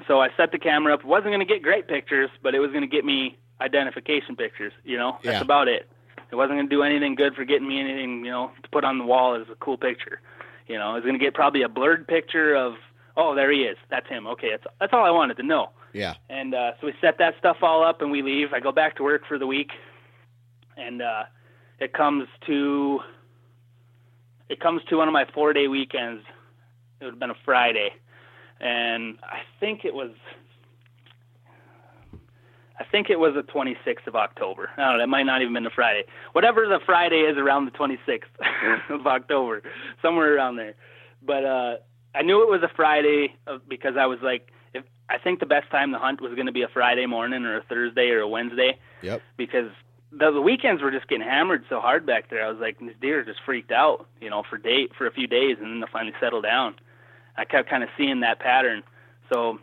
so I set the camera up. Wasn't going to get great pictures, but it was going to get me identification pictures, you know. That's yeah. about it. It wasn't going to do anything good for getting me anything, you know, to put on the wall as a cool picture. You know, I was going to get probably a blurred picture of, oh, there he is, that's him. Okay, that's that's all I wanted to know. Yeah. And uh, so we set that stuff all up, and we leave. I go back to work for the week, and uh, it comes to it comes to one of my four day weekends. It would have been a Friday, and I think it was. I think it was the twenty-sixth of October. I don't know, that might not even been a Friday. Whatever the Friday is around the twenty-sixth of October, somewhere around there. But uh, I knew it was a Friday because I was like, if, I think the best time to hunt was going to be a Friday morning or a Thursday or a Wednesday. Yep. Because the, the weekends were just getting hammered so hard back there. I was like, this deer just freaked out, you know, for day, for a few days, and then they finally settled down. I kept kind of seeing that pattern. So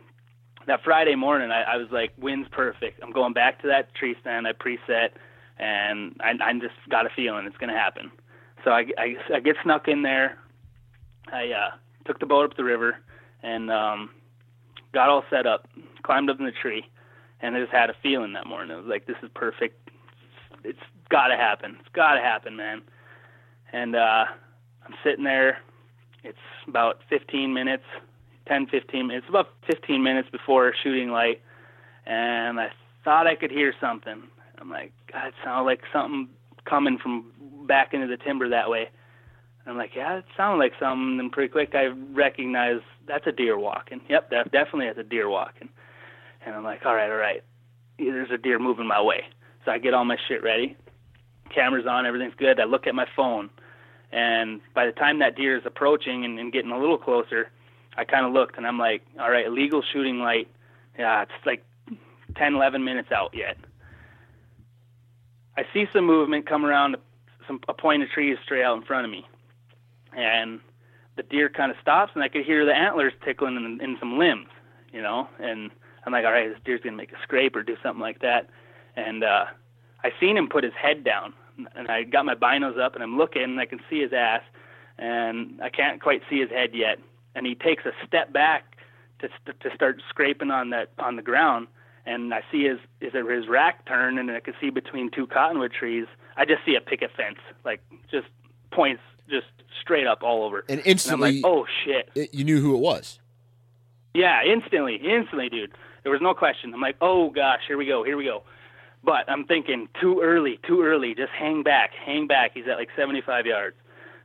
that Friday morning, I, I was like, wind's perfect. I'm going back to that tree stand I preset, and I, I just got a feeling it's going to happen. So I, I, I get snuck in there. I uh, took the boat up the river, and um, got all set up, climbed up in the tree, and I just had a feeling that morning. I was like, this is perfect. It's got to happen. It's got to happen, man. And uh, I'm sitting there. It's about fifteen minutes, ten, fifteen minutes. It's about fifteen minutes before shooting light, and I thought I could hear something. I'm like, God, it sounded like something coming from back into the timber that way. And I'm like, yeah, it sounded like something. And pretty quick I recognized that's a deer walking. Yep, that definitely is a deer walking. And I'm like, all right, all right. There's a deer moving my way. So I get all my shit ready. Camera's on, everything's good. I look at my phone. And by the time that deer is approaching and, and getting a little closer, I kind of looked, and I'm like, all right, legal shooting light. Yeah, it's like ten, eleven minutes out yet. I see some movement come around some, a point of trees straight out in front of me. And the deer kind of stops, and I could hear the antlers tickling in, in some limbs, you know. And I'm like, all right, this deer's going to make a scrape or do something like that. And uh, I seen him put his head down. And I got my binos up, and I'm looking, and I can see his ass, and I can't quite see his head yet. And he takes a step back to to start scraping on that on the ground, and I see his his, his rack turn, and I can see between two cottonwood trees. I just see a picket fence, like just points, just straight up all over. And instantly, and I'm like, oh shit! It, you knew who it was. Yeah, instantly, instantly, dude. There was no question. I'm like, oh gosh, here we go, here we go. But I'm thinking, too early, too early. Just hang back, hang back. He's at like seventy-five yards.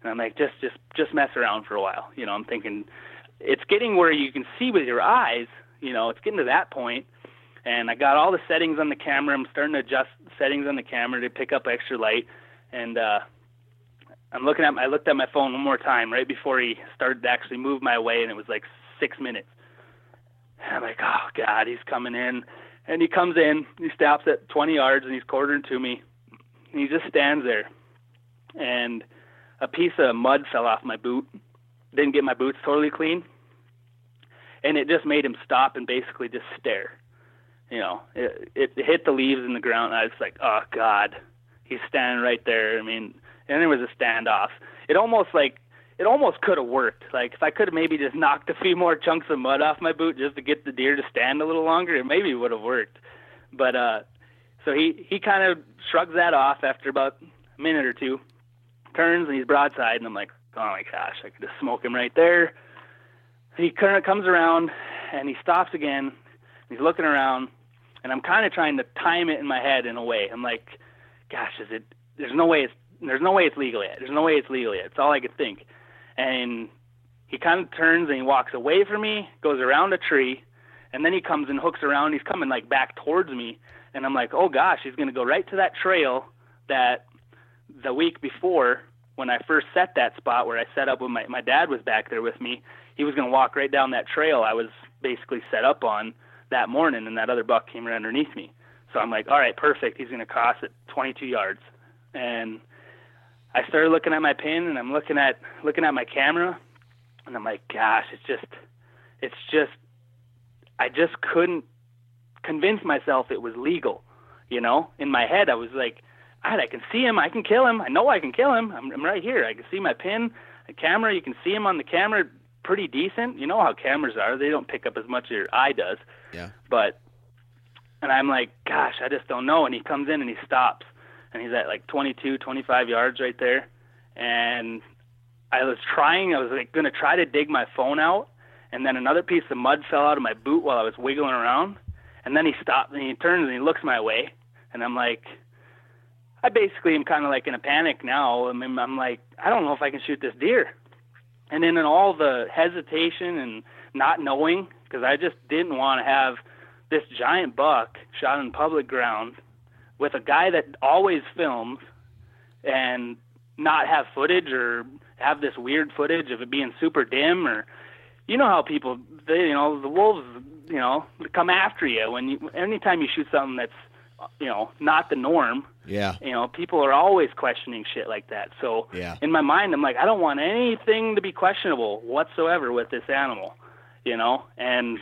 And I'm like, just just, just mess around for a while. You know, I'm thinking, it's getting where you can see with your eyes. You know, it's getting to that point. And I got all the settings on the camera. I'm starting to adjust settings on the camera to pick up extra light. And uh, I'm looking at, I looked at my phone one more time right before he started to actually move my way, and it was like six minutes. And I'm like, oh, God, he's coming in. And he comes in, he stops at twenty yards, and he's quartering to me. And he just stands there. And a piece of mud fell off my boot. Didn't get my boots totally clean. And it just made him stop and basically just stare. You know, it, it hit the leaves in the ground. And I was like, oh, God, he's standing right there. I mean, and there was a standoff. It almost like, it almost could have worked. Like, if I could have maybe just knocked a few more chunks of mud off my boot just to get the deer to stand a little longer, it maybe would have worked. But uh, so he, he kind of shrugs that off after about a minute or two, turns, and he's broadside, and I'm like, oh, my gosh, I could just smoke him right there. He kind of comes around, and he stops again. He's looking around, and I'm kind of trying to time it in my head in a way. I'm like, gosh, is it – there's no way it's there's no way it's legal yet. There's no way it's legal yet. It's all I could think. And he kind of turns and he walks away from me, goes around a tree, and then he comes and hooks around. He's coming, like, back towards me. And I'm like, oh, gosh, he's going to go right to that trail that the week before when I first set that spot where I set up when my, my dad was back there with me, he was going to walk right down that trail I was basically set up on that morning, and that other buck came right underneath me. So I'm like, all right, perfect. He's going to cross at twenty-two yards. And I started looking at my pin, and I'm looking at looking at my camera, and I'm like, gosh, it's just, it's just, I just couldn't convince myself it was legal, you know. In my head, I was like, God, I can see him, I can kill him, I know I can kill him, I'm, I'm right here, I can see my pin, the camera, you can see him on the camera, pretty decent. You know how cameras are, they don't pick up as much as your eye does. Yeah. But, and I'm like, gosh, I just don't know. And he comes in and he stops. And he's at like twenty-two, twenty-five yards right there. And I was trying, I was like going to try to dig my phone out. And then another piece of mud fell out of my boot while I was wiggling around. And then he stopped and he turns and he looks my way. And I'm like, I basically am kind of like in a panic now. I mean, I'm like, I don't know if I can shoot this deer. And then in all the hesitation and not knowing, because I just didn't want to have this giant buck shot on public ground with a guy that always films and not have footage or have this weird footage of it being super dim, or you know how people, they, you know, the wolves, you know, come after you when you, anytime you shoot something that's, you know, not the norm. Yeah. You know, people are always questioning shit like that. So yeah. In my mind, I'm like, I don't want anything to be questionable whatsoever with this animal, you know? And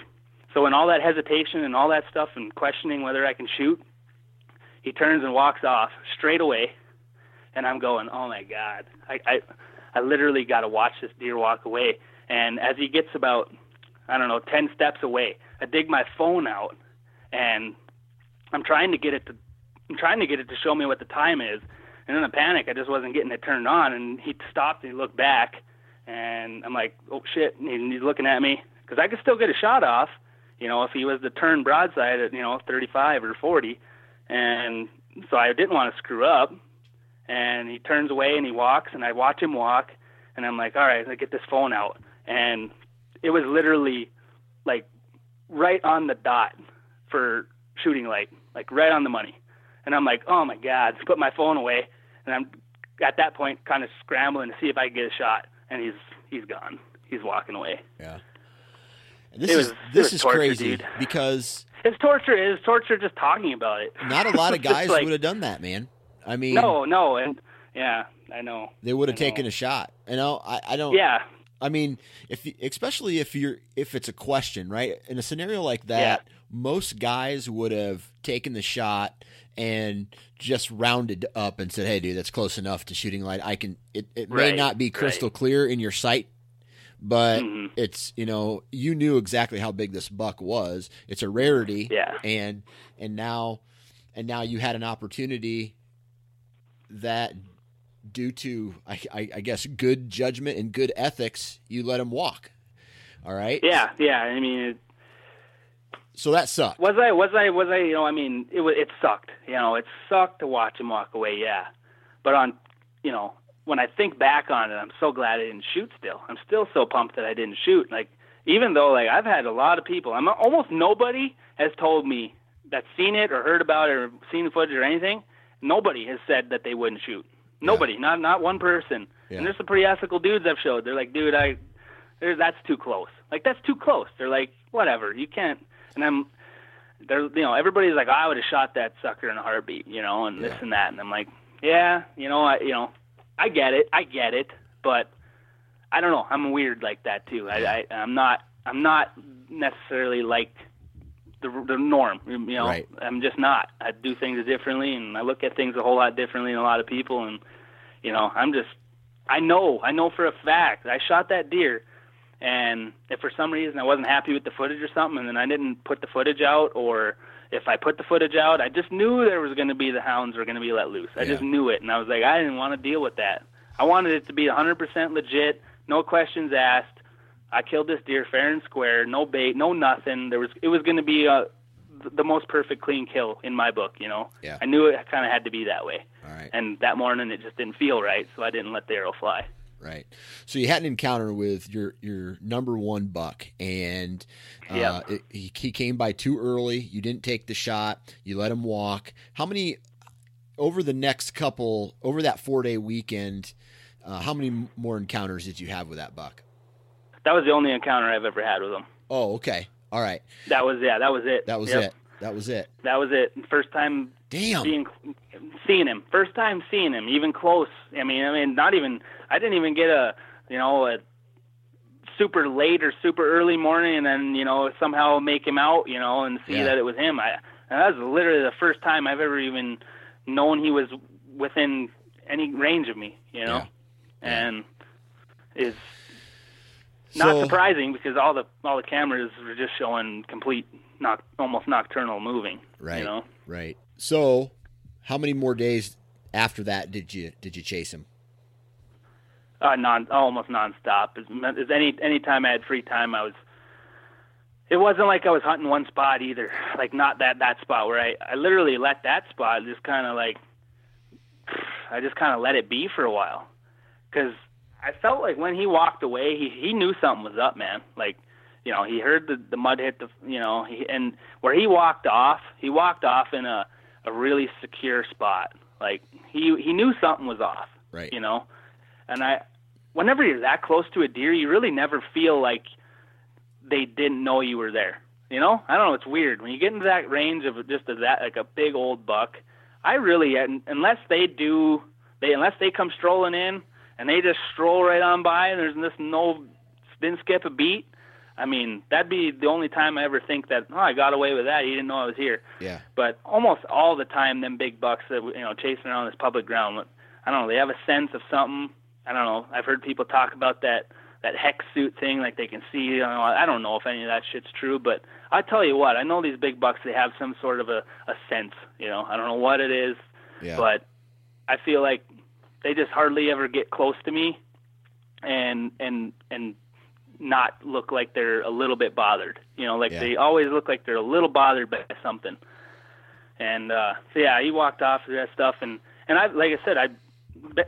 so in all that hesitation and all that stuff and questioning whether I can shoot, he turns and walks off straight away, and I'm going, oh, my God. I I, I literally got to watch this deer walk away. And as he gets about I don't know, ten steps away. I dig my phone out and I'm trying to get it to, I'm trying to get it to show me what the time is. And in a panic, I just wasn't getting it turned on. And he stopped and he looked back and I'm like, oh shit. And he's looking at me because I could still get a shot off, you know, if he was to turn broadside at, you know, thirty-five or forty. And so I didn't want to screw up. And he turns away and he walks and I watch him walk and I'm like, all right, I get this phone out. And it was literally like right on the dot for shooting light, like right on the money. And I'm like, oh my God, put my phone away. And I'm at that point kind of scrambling to see if I can get a shot. And he's, he's gone. He's walking away. Yeah. And this it is, was, this was is torture, crazy dude. Because it's torture. It's torture just talking about it. Not a lot of guys like, would have done that, man. I mean, no, no. And yeah, I know they would have taken a shot. You know, I, I don't, yeah. I mean, if especially if you're if it's a question, right? In a scenario like that, yeah. Most guys would have taken the shot and just rounded up and said, "Hey, dude, that's close enough to shooting light. I can." It, it right, may not be crystal right. clear in your sight, but mm-hmm. it's you know you knew exactly how big this buck was. It's a rarity, yeah. And and now and now you had an opportunity that. Due to, I, I guess, good judgment and good ethics, you let him walk. All right. Yeah, yeah. I mean, it, so that sucked. Was I? Was I? Was I? You know, I mean, it was. It sucked. You know, it sucked to watch him walk away. Yeah, but on, you know, when I think back on it, I'm so glad I didn't shoot. Still, I'm still so pumped that I didn't shoot. Like, even though, like, I've had a lot of people. I'm almost nobody has told me that's seen it or heard about it or seen the footage or anything. Nobody has said that they wouldn't shoot. Nobody, yeah. not not one person. Yeah. And there's some pretty ethical dudes I've showed. They're like, dude, I, that's too close. Like, that's too close. They're like, whatever, you can't. And I'm, they're, you know, everybody's like, oh, I would have shot that sucker in a heartbeat, you know, and yeah. this and that. And I'm like, yeah, you know, I, you know, I get it, I get it, but I don't know. I'm weird like that too. I, I I'm not, I'm not necessarily like the the norm, you know. Right. I'm just not. I do things differently, and I look at things a whole lot differently than a lot of people, and. You know, I'm just, I know, I know for a fact that I shot that deer, and if for some reason I wasn't happy with the footage or something, and then I didn't put the footage out, or if I put the footage out, I just knew there was going to be the hounds were going to be let loose. I yeah. just knew it, and I was like, I didn't want to deal with that. I wanted it to be one hundred percent legit, no questions asked. I killed this deer fair and square, no bait, no nothing. There was, it was going to be a, the most perfect clean kill in my book, you know. Yeah. I knew it kind of had to be that way. All right. And that morning it just didn't feel right, so I didn't let the arrow fly. Right. So you had an encounter with your your number one buck, and uh, yep. it, he, he came by too early. You didn't take the shot. You let him walk. How many over the next couple over that four day weekend? Uh, how many more encounters did you have with that buck? That was the only encounter I've ever had with him. Oh, okay. All right. That was, yeah, that was it. That was yep. it. That was it. That was it. First time Damn. Being, seeing him. First time seeing him, even close. I mean, I mean, not even, I didn't even get a, you know, a super late or super early morning and then, you know, somehow make him out, you know, and see yeah. that it was him. I, and that was literally the first time I've ever even known he was within any range of me, you know, yeah. Yeah. and it's, So, not surprising because all the all the cameras were just showing complete, noc- almost nocturnal moving. Right, you know? Right. So, how many more days after that did you did you chase him? Uh, non, almost nonstop. As, as any any time I had free time, I was. It wasn't like I was hunting one spot either. Like not that that spot where I I literally let that spot just kind of like. I just kind of let it be for a while, because. I felt like when he walked away, he, he knew something was up, man. Like, you know, he heard the, the mud hit the, you know, he, and where he walked off, he walked off in a, a really secure spot. Like he, he knew something was off, right. You know? And I, whenever you're that close to a deer, you really never feel like they didn't know you were there. You know, I don't know. It's weird when you get into that range of just a, that, like a big old buck, I really, unless they do, they, unless they come strolling in, and they just stroll right on by, and there's just no, didn't skip a beat. I mean, that'd be the only time I ever think that, oh, I got away with that. He didn't know I was here. Yeah. But almost all the time, them big bucks that, you know, chasing around this public ground, I don't know, they have a sense of something. I don't know. I've heard people talk about that that hex suit thing, like they can see, you know, I don't know if any of that shit's true, but I tell you what, I know these big bucks, they have some sort of a, a sense, you know, I don't know what it is, yeah. but I feel like they just hardly ever get close to me and, and, and not look like they're a little bit bothered, you know, like yeah. they always look like they're a little bothered by something. And, uh, so yeah, he walked off through that stuff. And, and I, like I said, I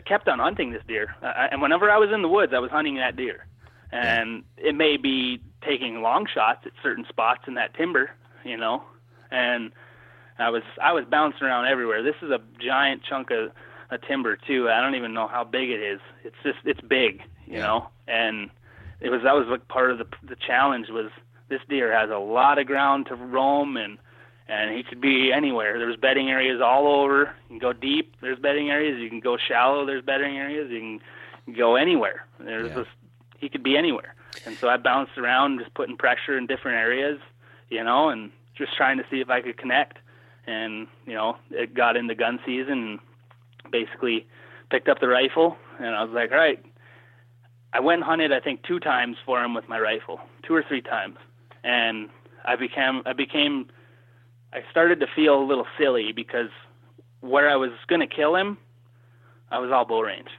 kept on hunting this deer. I, and whenever I was in the woods, I was hunting that deer. And yeah. it may be taking long shots at certain spots in that timber, you know, and I was, I was bouncing around everywhere. This is a giant chunk of a timber too. I don't even know how big it is. It's just, it's big, you yeah. know, and it was, that was like part of the, the challenge was this deer has a lot of ground to roam and, And he could be anywhere. There's bedding areas all over. You can go deep. There's bedding areas. You can go shallow. There's bedding areas. You can go anywhere. There's yeah. just, he could be anywhere. And so I bounced around just putting pressure in different areas, you know, and just trying to see if I could connect. And, you know, it got into gun season and basically picked up the rifle. And I was like, all right. I went and hunted, I think, two times for him with my rifle, two or three times. And I became, I became... I started to feel a little silly because where I was going to kill him, I was all bow range.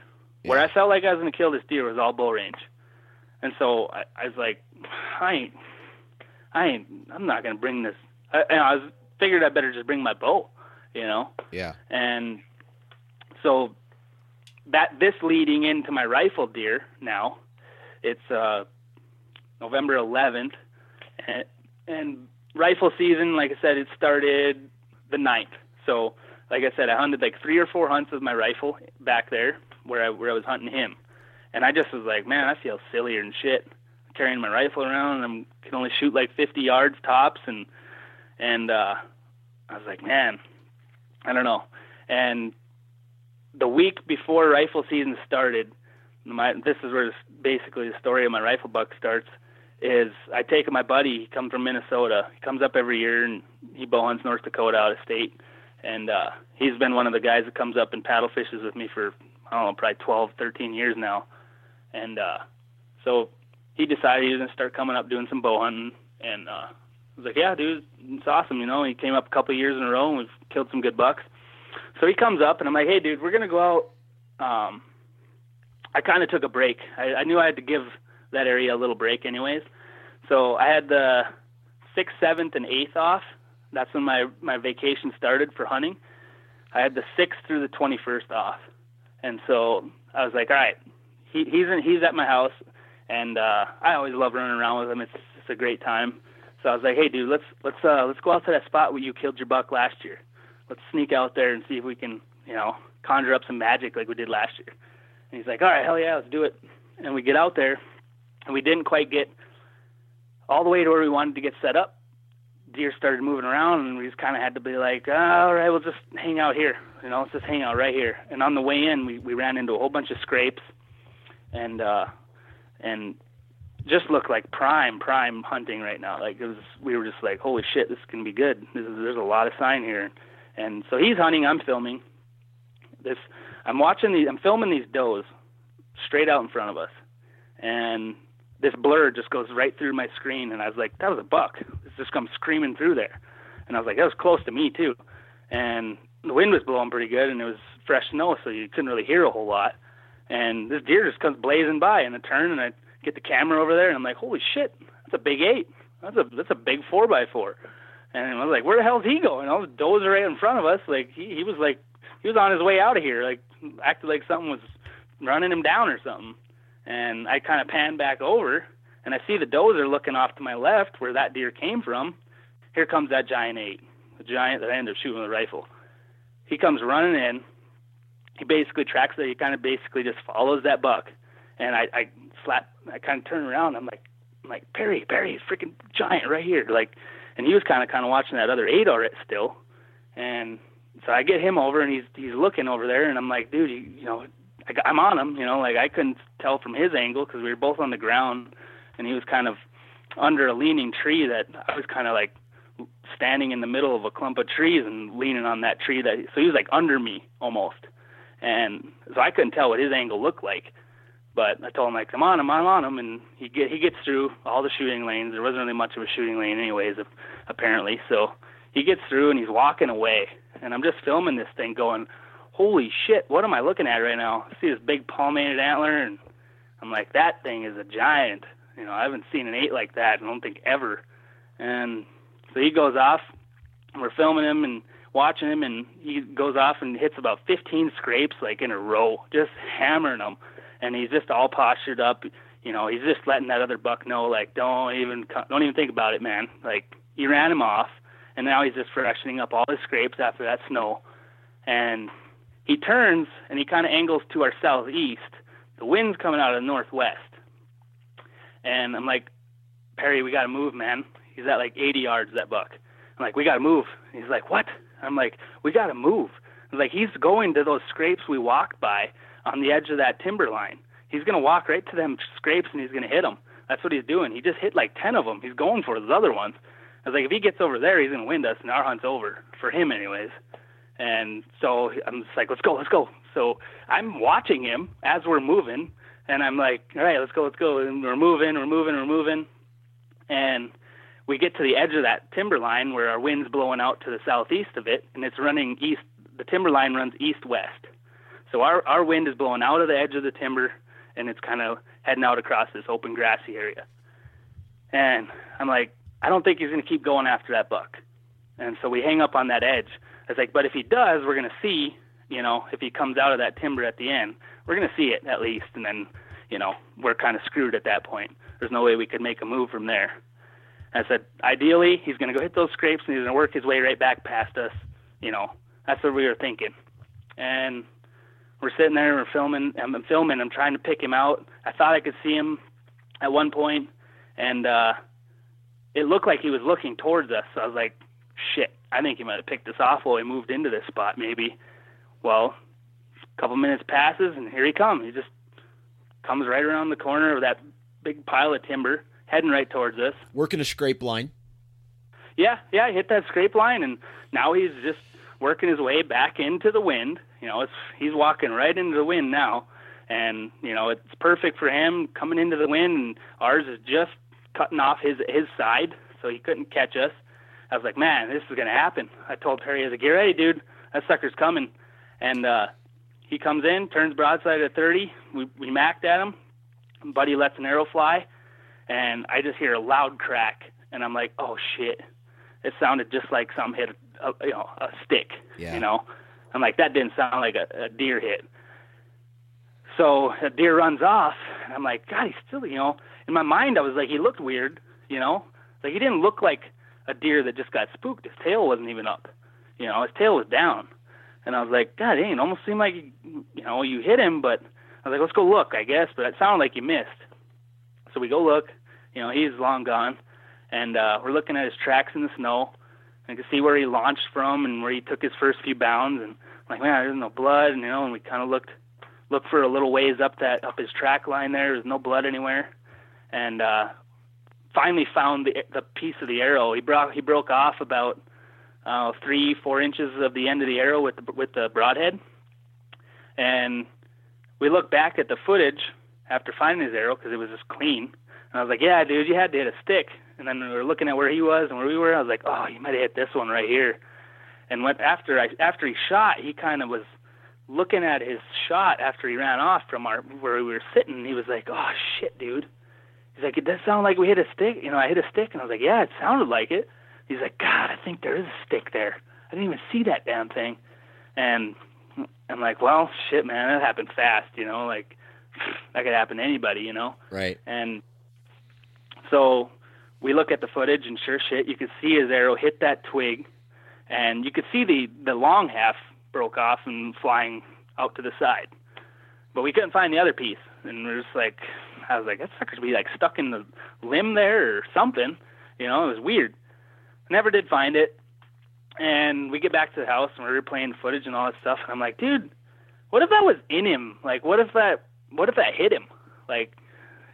Yeah. Where I felt like I was going to kill this deer was all bow range. And so I, I was like, I ain't, I ain't, I'm not going to bring this. I, and I was, figured I better just bring my bow, you know? Yeah. And so that this leading into my rifle deer now, it's uh, November eleventh and, and rifle season, like I said, it started the ninth. So, like I said, I hunted like three or four hunts with my rifle back there where I where I was hunting him, and I just was like, man, I feel sillier and shit carrying my rifle around, and I can only shoot like fifty yards tops, and and uh, I was like, man, I don't know. And the week before rifle season started, my this is where basically the story of my rifle buck starts. Is I take my buddy, he comes from Minnesota. He comes up every year, and he bow hunts North Dakota out of state. And uh, he's been one of the guys that comes up and paddle fishes with me for, I don't know, probably twelve, thirteen years now. And uh, so he decided he was going to start coming up doing some bow hunting. And uh, I was like, yeah, dude, it's awesome. You know, he came up a couple of years in a row, and we've killed some good bucks. So he comes up, and I'm like, hey, dude, we're going to go out. Um, I kind of took a break. I, I knew I had to give that area a little break anyways. So I had the sixth, seventh, and eighth off. That's when my, my vacation started for hunting. I had the sixth through the twenty-first off. And so I was like, all right, he, he's in, he's at my house, and uh, I always love running around with him. It's, it's a great time. So I was like, hey, dude, let's let's uh, let's go out to that spot where you killed your buck last year. Let's sneak out there and see if we can, you know, conjure up some magic like we did last year. And he's like, all right, hell yeah, let's do it. And we get out there. And we didn't quite get all the way to where we wanted to get set up. Deer started moving around, and we just kind of had to be like, oh, all right, we'll just hang out here. You know, let's just hang out right here. And on the way in, we, we ran into a whole bunch of scrapes and uh, and just looked like prime, prime hunting right now. Like, it was, we were just like, holy shit, this is going to be good. This is, there's a lot of sign here. And so he's hunting, I'm filming. This, I'm watching these, I'm filming these does straight out in front of us. And this blur just goes right through my screen, and I was like, that was a buck. It's just come screaming through there. And I was like, that was close to me, too. And the wind was blowing pretty good, and it was fresh snow, so you couldn't really hear a whole lot. And this deer just comes blazing by, and I turn, and I get the camera over there, and I'm like, holy shit, that's a big eight. That's a that's a big four by four. And I was like, where the hell is he going? And all the does are right in front of us. Like, he, he was like, he was on his way out of here, like, acted like something was running him down or something. And I kind of pan back over, and I see the does are looking off to my left where that deer came from. Here comes that giant eight, the giant that I ended up shooting with a rifle. He comes running in. He basically tracks it. He kind of basically just follows that buck. And I, I slap. I kind of turn around. I'm like, I'm like Perry, Perry, freaking giant right here. Like, and he was kind of kind of watching that other eight already still. And so I get him over, and he's he's looking over there, and I'm like, dude, you, you know. I'm on him, you know, like I couldn't tell from his angle because we were both on the ground, and he was kind of under a leaning tree that I was kind of like standing in the middle of a clump of trees and leaning on that tree. That so he was like under me almost, and so I couldn't tell what his angle looked like. But I told him, like, I'm on him, I'm on him, and he get he gets through all the shooting lanes. There wasn't really much of a shooting lane anyways, apparently. So he gets through, and he's walking away. And I'm just filming this thing going, holy shit, what am I looking at right now? I see this big palmated antler, and I'm like, that thing is a giant. You know, I haven't seen an eight like that, I don't think ever. And so he goes off, and we're filming him and watching him, and he goes off and hits about fifteen scrapes, like, in a row, just hammering them. And he's just all postured up, you know. He's just letting that other buck know, like, don't even, don't even think about it, man. Like, you ran him off, and now he's just freshening up all his scrapes after that snow. And he turns and he kind of angles to our southeast. The wind's coming out of the northwest, and I'm like, Perry, we gotta move, man. He's at like eighty yards, that buck. I'm like, we gotta move. And he's like, what? I'm like, we gotta move. I'm like, he's going to those scrapes we walked by on the edge of that timber line. He's going to walk right to them scrapes, and he's going to hit them. That's what he's doing. He just hit like ten of them. He's going for his other ones. I was like, if he gets over there, he's going to wind us, and our hunt's over, for him anyways. And so I'm just like, let's go, let's go. So I'm watching him as we're moving, and I'm like, all right, let's go, let's go. And we're moving, we're moving, we're moving. And we get to the edge of that timber line where our wind's blowing out to the southeast of it, and it's running east. The timber line runs east-west. So our, our wind is blowing out of the edge of the timber, and it's kind of heading out across this open grassy area. And I'm like, I don't think he's going to keep going after that buck. And so we hang up on that edge. I was like, but if he does, we're going to see, you know, if he comes out of that timber at the end, we're going to see it at least. And then, you know, we're kind of screwed at that point. There's no way we could make a move from there. And I said, ideally, he's going to go hit those scrapes, and he's going to work his way right back past us. You know, that's what we were thinking. And we're sitting there, we're filming, I'm filming, I'm trying to pick him out. I thought I could see him at one point, and uh, it looked like he was looking towards us. So I was like, shit, I think he might have picked us off while we moved into this spot, maybe. Well, a couple minutes passes, and here he comes. He just comes right around the corner of that big pile of timber, heading right towards us. Working a scrape line. Yeah, yeah, he hit that scrape line, and now he's just working his way back into the wind. You know, it's, he's walking right into the wind now, and, you know, it's perfect for him coming into the wind, and ours is just cutting off his his side, so he couldn't catch us. I was like, man, this is going to happen. I told Perry, I was like, get ready, dude. That sucker's coming. And uh, he comes in, turns broadside at thirty. We, we macked at him. Buddy lets an arrow fly, and I just hear a loud crack, and I'm like, oh, shit. It sounded just like something hit a, a, you know, a stick, yeah. You know. I'm like, that didn't sound like a, a deer hit. So a deer runs off, and I'm like, God, he's still, you know. In my mind, I was like, he looked weird, you know. Like, he didn't look like a deer that just got spooked. His tail wasn't even up, you know. His tail was down. And I was like, God, dang, it almost seemed like, you know, you hit him. But I was like, let's go look, I guess. But it sounded like you missed. So we go look. You know, he's long gone. And uh, we're looking at his tracks in the snow. I could see where he launched from and where he took his first few bounds, and I'm like, man, there's no blood, and, you know, and we kind of looked, looked for a little ways up that, up his track line there. There's no blood anywhere, and uh, finally found the, the piece of the arrow. He brought, he broke off about uh, three, four inches of the end of the arrow with the, with the broadhead, and we looked back at the footage after finding his arrow because it was just clean. And I was like, yeah, dude, you had to hit a stick. And then we were looking at where he was and where we were. I was like, oh, you might have hit this one right here. And went after I, after he shot, he kind of was looking at his shot after he ran off from our where we were sitting. He was like, oh, shit, dude. He's like, it does sound like we hit a stick. You know, I hit a stick. And I was like, yeah, it sounded like it. He's like, God, I think there is a stick there. I didn't even see that damn thing. And I'm like, well, shit, man, that happened fast, you know. Like, that could happen to anybody, you know. Right. And so we look at the footage, and sure shit, you could see his arrow hit that twig, and you could see the, the long half broke off and flying out to the side. But we couldn't find the other piece, and we were just like, I was like, that sucker could be like stuck in the limb there or something, you know. It was weird. Never did find it, and we get back to the house, and we were playing footage and all that stuff, and I'm like, dude, what if that was in him? Like, what if that, what if that hit him? Like,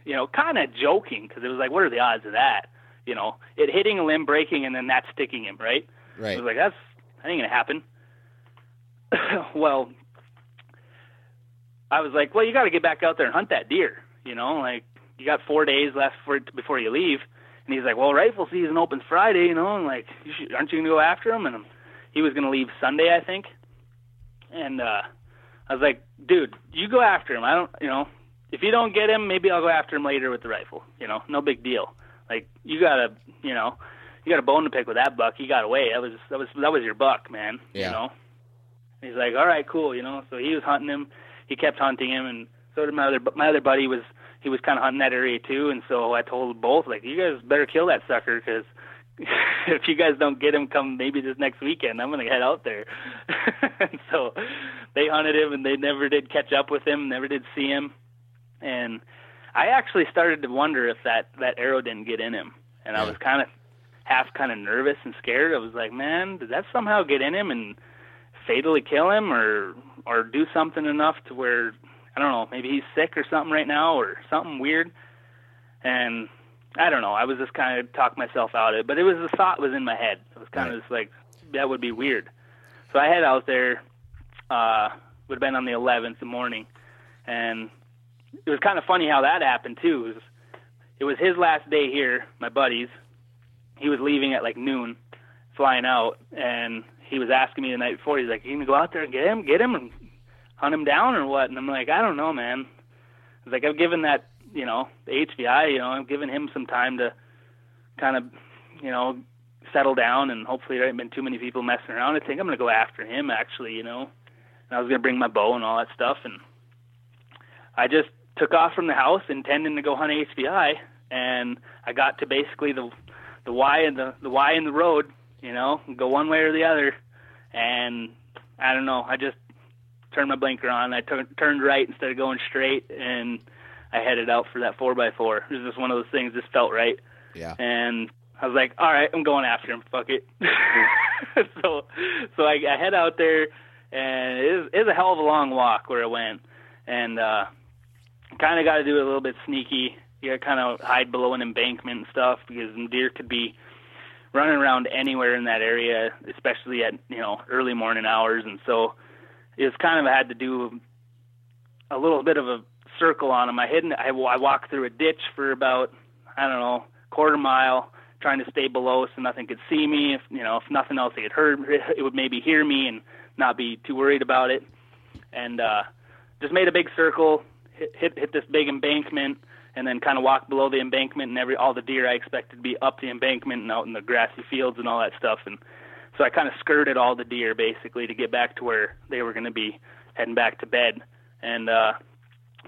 you know, kind of joking, because it was like, what are the odds of that? You know, it hitting a limb, breaking, and then that sticking him, right? Right. I was like, that's, that ain't going to happen. Well, I was like, well, you got to get back out there and hunt that deer. You know, like, you got four days left for, before you leave. And he's like, well, rifle season opens Friday, you know, and like, you should, aren't you going to go after him? And he was going to leave Sunday, I think. And uh, I was like, dude, you go after him. I don't, you know, if you don't get him, maybe I'll go after him later with the rifle. You know, no big deal. Like, you got to, you know, you got a bone to pick with that buck. He got away. That was that was that was your buck, man. Yeah. You know. And he's like, all right, cool. You know. So he was hunting him. He kept hunting him, and so did my other my other buddy was he was kind of hunting that area too. And so I told both, like, you guys better kill that sucker, because if you guys don't get him, come maybe this next weekend, I'm gonna head out there. And so they hunted him, and they never did catch up with him, never did see him. And I actually started to wonder if that that arrow didn't get in him, and yeah. I was kind of half kind of nervous and scared. I was like, man, did that somehow get in him and fatally kill him, or or do something enough to where, I don't know, maybe he's sick or something right now, or something weird. And I don't know, I was just kind of talking myself out of it, but it was, the thought was in my head. It was kind right. of just like, that would be weird. So I head out there, uh, would have been on the eleventh, the morning, and it was kind of funny how that happened too. It was, it was his last day here, my buddy's. He was leaving at like noon, flying out, and he was asking me the night before, he's like, you gonna go out there and get him, get him and hunt him down or what? And I'm like, I don't know, man. I was like, I've given that, you know, the H V I, you know, I've given him some time to kind of, you know, settle down, and hopefully there ain't been too many people messing around. I think I'm gonna go after him, actually, you know. And I was gonna bring my bow and all that stuff, and I just took off from the house intending to go hunt H V I, and I got to basically the The Y and the the Y in the road, you know, go one way or the other, and I don't know. I just turned my blinker on. I tur- turned right instead of going straight, and I headed out for that four by four. It was just one of those things. Just felt right. Yeah. And I was like, all right, I'm going after him. Fuck it. so so I, I head out there, and it is, it is a hell of a long walk where I went, and uh, kind of got to do it a little bit sneaky. You gotta kind of hide below an embankment and stuff, because deer could be running around anywhere in that area, especially at, you know, early morning hours. And so it's kind of, I had to do a little bit of a circle on them. I hidden. I, I walked through a ditch for about, I don't know, quarter mile, trying to stay below so nothing could see me. If you know, if nothing else, they had heard, it would maybe hear me and not be too worried about it. And uh, just made a big circle, hit hit, hit this big embankment, and then kind of walk below the embankment, and every all the deer I expected to be up the embankment and out in the grassy fields and all that stuff. And so I kind of skirted all the deer, basically, to get back to where they were going to be heading back to bed. And uh,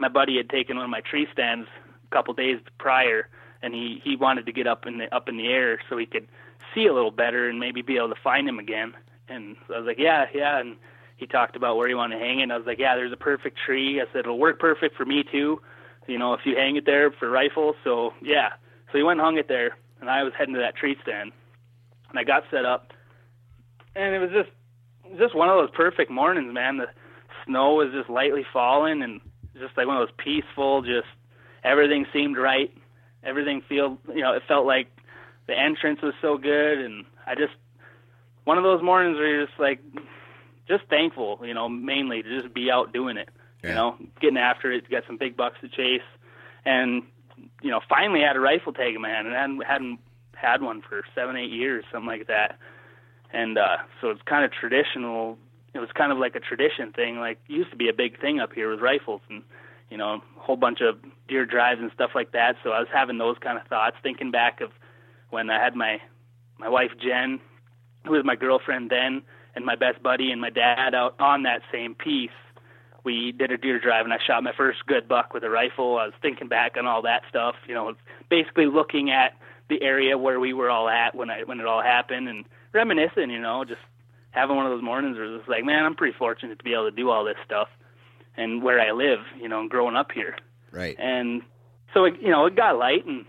my buddy had taken one of my tree stands a couple days prior, and he, he wanted to get up in the up in the air so he could see a little better and maybe be able to find him again. And so I was like, yeah, yeah. And he talked about where he wanted to hang it, and I was like, yeah, there's a perfect tree. I said, it'll work perfect for me, too, you know, if you hang it there for rifle. So, yeah. So he went and hung it there, and I was heading to that tree stand. And I got set up, and it was just just one of those perfect mornings, man. The snow was just lightly falling, and just like one of those peaceful, just everything seemed right. Everything felt, you know, it felt like the entrance was so good. And I just, one of those mornings where you're just like, just thankful, you know, mainly to just be out doing it. You know, getting after it, got some big bucks to chase, and, you know, finally had a rifle tag in my hand, and I hadn't, hadn't had one for seven, eight years, something like that. And uh, so it's kind of traditional. It was kind of like a tradition thing. Like, it used to be a big thing up here with rifles and, you know, a whole bunch of deer drives and stuff like that. So I was having those kind of thoughts, thinking back of when I had my, my wife, Jen, who was my girlfriend then, and my best buddy and my dad out on that same piece. We did a deer drive, and I shot my first good buck with a rifle. I was thinking back on all that stuff, you know, basically looking at the area where we were all at when I, when it all happened, and reminiscing, you know, just having one of those mornings where it's like, man, I'm pretty fortunate to be able to do all this stuff and where I live, you know, and growing up here. Right. And so, it, you know, it got light, and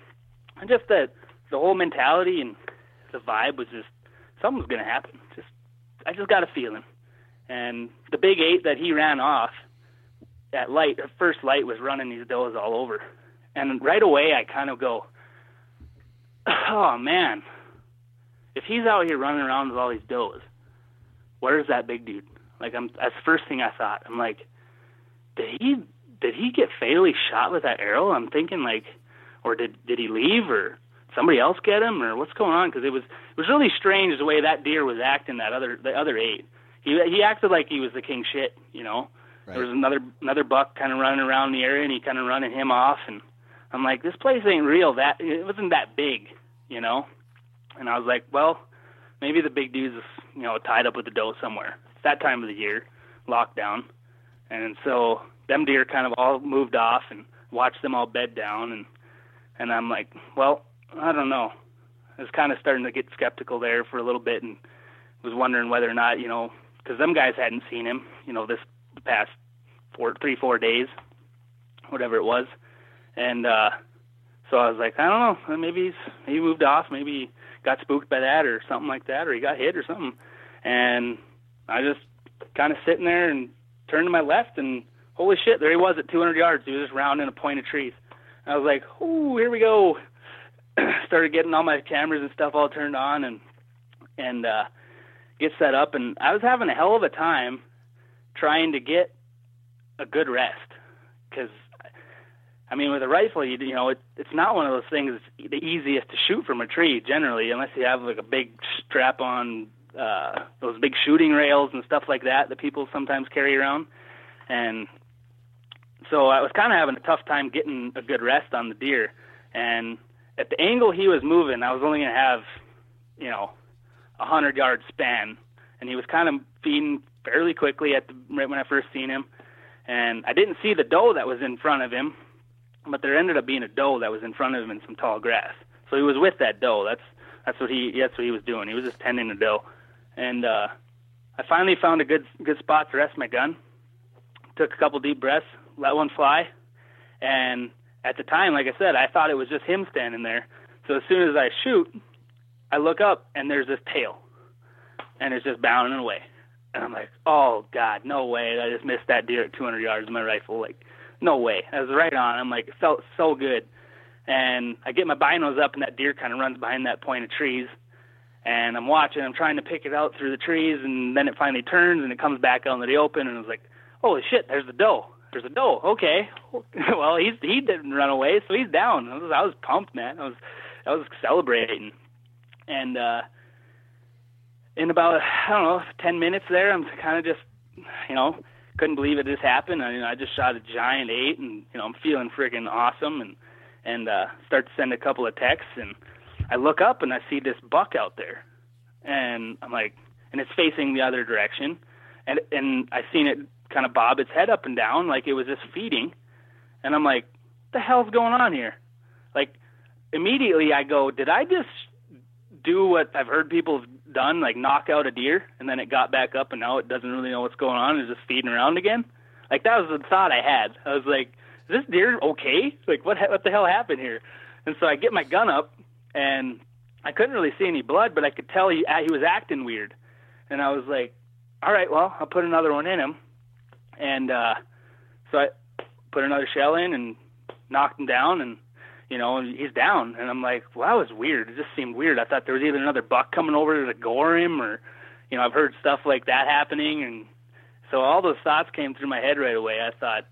just the, the whole mentality and the vibe was just, something was going to happen. Just, I just got a feeling. And the big eight that he ran off, that light, her first light, was running these does all over. And right away I kind of go, oh, man, if he's out here running around with all these does, where's that big dude? Like, I'm, that's the first thing I thought. I'm like, did he did he get fatally shot with that arrow? I'm thinking like, or did did he leave, or somebody else get him, or what's going on? Because it was it was really strange the way that deer was acting. That other the other eight, he he acted like he was the king shit, you know. Right. There was another another buck kind of running around the area, and he kind of running him off, and I'm like, this place ain't real. That it wasn't that big, you know. And I was like, well, maybe the big dude's, you know, tied up with the doe somewhere. It's that time of the year, lockdown, and so them deer kind of all moved off, and watched them all bed down, and and I'm like, well, I don't know. I was kind of starting to get skeptical there for a little bit, and was wondering whether or not, you know, because them guys hadn't seen him, you know, this the past four, three, four days, whatever it was, and uh, so I was like, I don't know, maybe he's he moved off, maybe. Got spooked by that or something like that, or he got hit or something. And I just kind of sitting there and turned to my left, and holy shit, there he was at two hundred yards. He was just rounding a point of trees. And I was like, oh, here we go. Started getting all my cameras and stuff all turned on and and uh, get set up. And I was having a hell of a time trying to get a good rest because, I mean, with a rifle, you, you know, it, it's not one of those things that's the easiest to shoot from a tree, generally, unless you have, like, a big strap on, uh, those big shooting rails and stuff like that that people sometimes carry around. And so I was kind of having a tough time getting a good rest on the deer. And at the angle he was moving, I was only going to have, you know, a hundred-yard span. And he was kind of feeding fairly quickly at the, right when I first seen him. And I didn't see the doe that was in front of him. But there ended up being a doe that was in front of him in some tall grass. So he was with that doe. That's that's what he that's what he was doing. He was just tending the doe. And uh, I finally found a good good spot to rest my gun. Took a couple deep breaths, let one fly. And at the time, like I said, I thought it was just him standing there. So as soon as I shoot, I look up and there's this tail, and it's just bounding away. And I'm like, oh god, no way! I just missed that deer at two hundred yards with my rifle, like. No way. I was right on. I'm like, it felt so good. And I get my binos up, and that deer kind of runs behind that point of trees. And I'm watching. I'm trying to pick it out through the trees, and then it finally turns, and it comes back out into the open. And I was like, holy shit, there's the doe. There's a doe. Okay. Well, he's, he didn't run away, so he's down. I was, I was pumped, man. I was I was celebrating. And uh, in about, I don't know, ten minutes there, I'm kind of just, you know, couldn't believe it just happened. I, you know, I just shot a giant eight, and you know I'm feeling freaking awesome, and and uh, start to send a couple of texts, and I look up and I see this buck out there, and I'm like, and it's facing the other direction, and and I seen it kind of bob its head up and down like it was just feeding, and I'm like, what the hell's going on here? Like immediately I go, did I just do what I've heard people have done, like knock out a deer, and then it got back up, and now it doesn't really know what's going on, it's just feeding around again? Like, that was the thought I had. I was like, is this deer okay? Like, what what the hell happened here? And so I get my gun up, and I couldn't really see any blood, but I could tell he, he was acting weird. And I was like, all right, well, I'll put another one in him. And uh, so I put another shell in and knocked him down, and you know, he's down. And I'm like, well, that was weird. It just seemed weird. I thought there was either another buck coming over to gore him, or, you know, I've heard stuff like that happening. And so all those thoughts came through my head right away. I thought,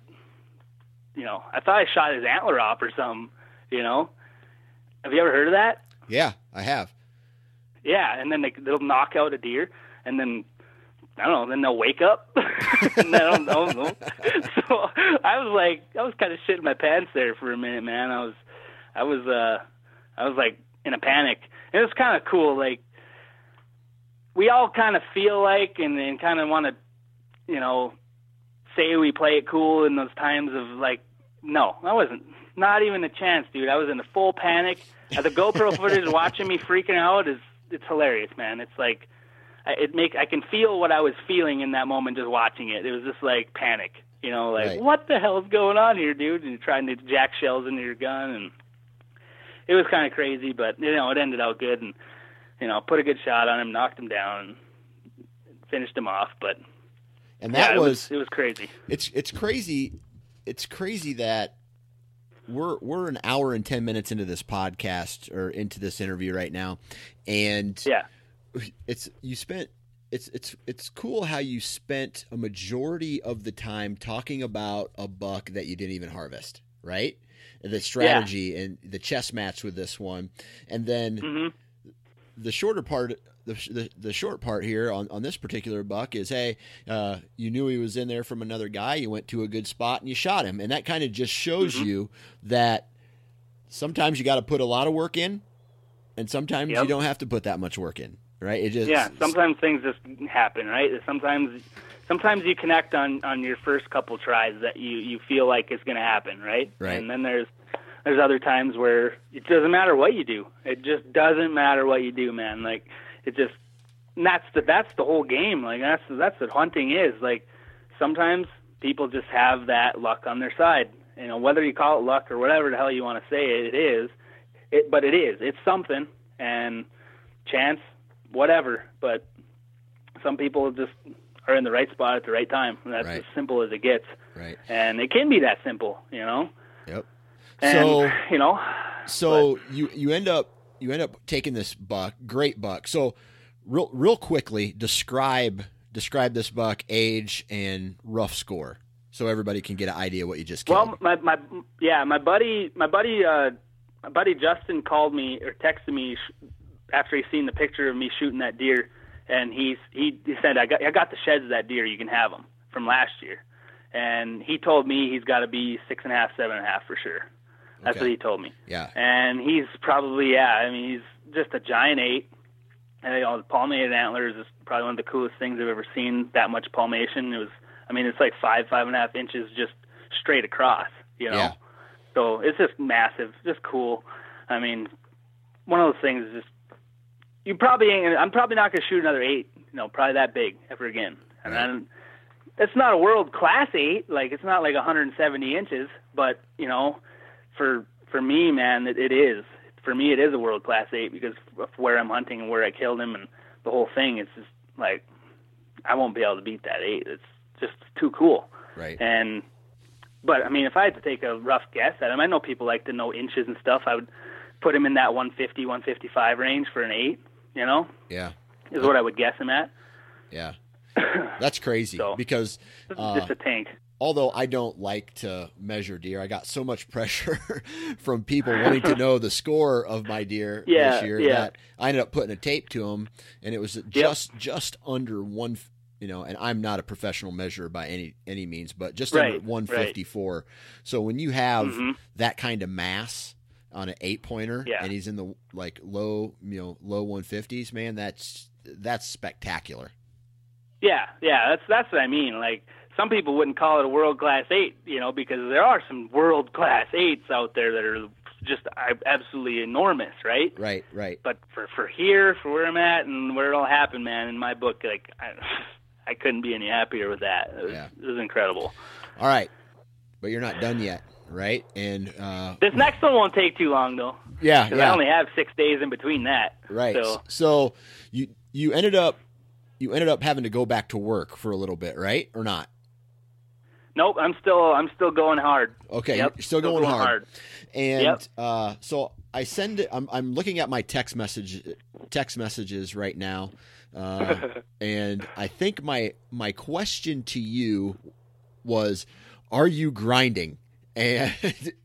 you know, I thought I shot his antler off or something, you know. Have you ever heard of that? Yeah, I have. Yeah, and then they, they'll knock out a deer, and then, I don't know, then they'll wake up. And I don't know. So I was like, I was kind of shitting my pants there for a minute, man. I was I was, uh, I was like in a panic. It was kind of cool. Like we all kind of feel like, and, and kind of want to, you know, say we play it cool in those times of like, no, I wasn't. Not even a chance, dude. I was in a full panic. The GoPro footage watching me freaking out is, it's hilarious, man. It's like, I, it make I can feel what I was feeling in that moment just watching it. It was just like panic, you know, like right. What the hell is going on here, dude? And you're trying to jack shells into your gun, and it was kind of crazy, but, you know, it ended out good, and, you know, put a good shot on him, knocked him down, finished him off, but and that yeah, was, it was it was crazy. It's it's crazy. It's crazy that we're we're an hour and ten minutes into this podcast or into this interview right now, and yeah, it's you spent it's it's it's cool how you spent a majority of the time talking about a buck that you didn't even harvest, right? The strategy yeah. and the chess match with this one, and then mm-hmm. the shorter part. The, the the short part here on, on this particular buck is, hey, uh, you knew he was in there from another guy. You went to a good spot and you shot him. And that kind of just shows mm-hmm. you that sometimes you got to put a lot of work in, and sometimes yep. you don't have to put that much work in, right? It just yeah. Sometimes things just happen, right? Sometimes sometimes you connect on, on your first couple tries that you, you feel like it's going to happen, right? Right. And then there's there's other times where it doesn't matter what you do. It just doesn't matter what you do, man. Like. It just, and that's the that's the whole game. Like that's that's what hunting is. Like sometimes people just have that luck on their side. You know, whether you call it luck or whatever the hell you want to say it is, it but it is. It's something, and chance, whatever. But some people just are in the right spot at the right time. And that's right. as simple as it gets. Right. And it can be that simple, you know. Yep. And so, you know. So but, you you end up. You end up taking this buck, great buck. So, real, real quickly, describe describe this buck, age and rough score, so everybody can get an idea what you just killed. Well, my, my yeah, my buddy, my buddy, uh, my buddy Justin called me or texted me sh- after he seen the picture of me shooting that deer, and he he, he said I got I got the sheds of that deer. You can have them from last year, and he told me he's got to be six and a half, seven and a half for sure. That's okay. what he told me. Yeah. And he's probably, yeah, I mean, he's just a giant ape. And, you know, the palmated antlers is probably one of the coolest things I've ever seen, that much palmation. It was, I mean, it's like five, five and a half inches just straight across, you know. Yeah. So it's just massive, just cool. I mean, one of those things is just, you probably ain't, I'm probably not going to shoot another eight, you know, probably that big ever again. Right. And I'm, that's not a world-class eight. Like, it's not like one hundred seventy inches, but, you know, For for me, man, it, it is. For me, it is a world-class eight because of where I'm hunting and where I killed him and the whole thing, it's just like I won't be able to beat that eight. It's just too cool. Right. And but, I mean, if I had to take a rough guess at him, I know people like to know inches and stuff. I would put him in that one fifty, one fifty-five range for an eight, you know? Yeah. Is what I would guess him at. Yeah. That's crazy so, because uh, – it's just a tank. Although I don't like to measure deer, I got so much pressure from people wanting to know the score of my deer yeah, this year yeah. that I ended up putting a tape to them, and it was just yep. just under one, you know. And I'm not a professional measurer by any any means, but just right, under one fifty-four. Right. So when you have mm-hmm. that kind of mass on an eight pointer, yeah. and he's in the like low, you know, low one fifties, man, that's that's spectacular. Yeah, yeah, that's that's what I mean, like. Some people wouldn't call it a world-class eight, you know, because there are some world-class eights out there that are just absolutely enormous, right? Right, right. But for, for here, for where I'm at and where it all happened, man, in my book, like, I, I couldn't be any happier with that. It was, yeah. it was incredible. All right. But you're not done yet, right? And uh, this next one won't take too long, though. Yeah, because yeah. I only have six days in between that. Right. So, so you you ended up you ended up having to go back to work for a little bit, right? Or not? Nope, I'm still I'm still going hard. Okay, yep, you're still, still going, going hard. hard. And yep. uh, so I send it. I'm I'm looking at my text message text messages right now, uh, and I think my my question to you was, "Are you grinding?" And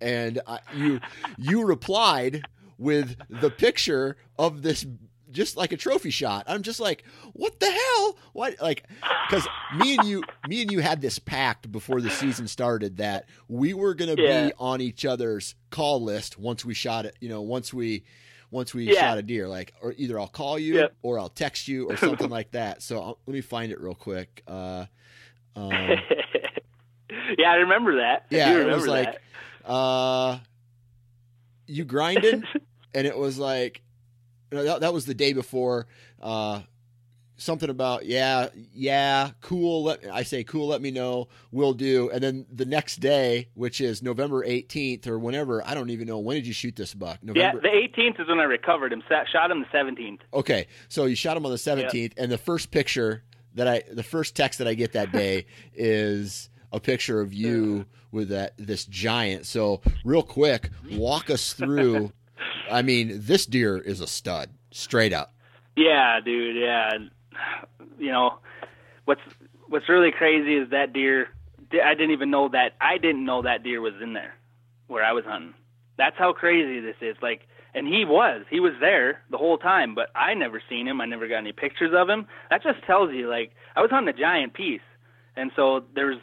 and I, you you replied with the picture of this. Just like a trophy shot. I'm just like, what the hell? What? Like, because me and you, me and you had this pact before the season started that we were going to yeah. be on each other's call list once we shot it. You know, once we, once we yeah. shot a deer, like, or either I'll call you yep. or I'll text you or something like that. So I'll, let me find it real quick. Uh, um, yeah, I remember that. I yeah, do remember it was that. like, uh, you grinding, and it was like. That, that was the day before, uh, something about, yeah, yeah, cool. Let, I say, cool, let me know. Will do. And then the next day, which is November eighteenth or whenever, I don't even know. When did you shoot this buck? November. Yeah, the eighteenth is when I recovered him, shot him the seventeenth. Okay. So you shot him on the seventeenth. Yep. And the first picture that I, the first text that I get that day is a picture of you with that, this giant. So real quick, walk us through. I mean, this deer is a stud, straight up. Yeah, dude, yeah. you know, what's what's really crazy is that deer, I didn't even know that, I didn't know that deer was in there where I was hunting. That's how crazy this is. Like, and he was, he was there the whole time, but I never seen him. I never got any pictures of him. That just tells you, like, I was hunting a giant piece. And so there's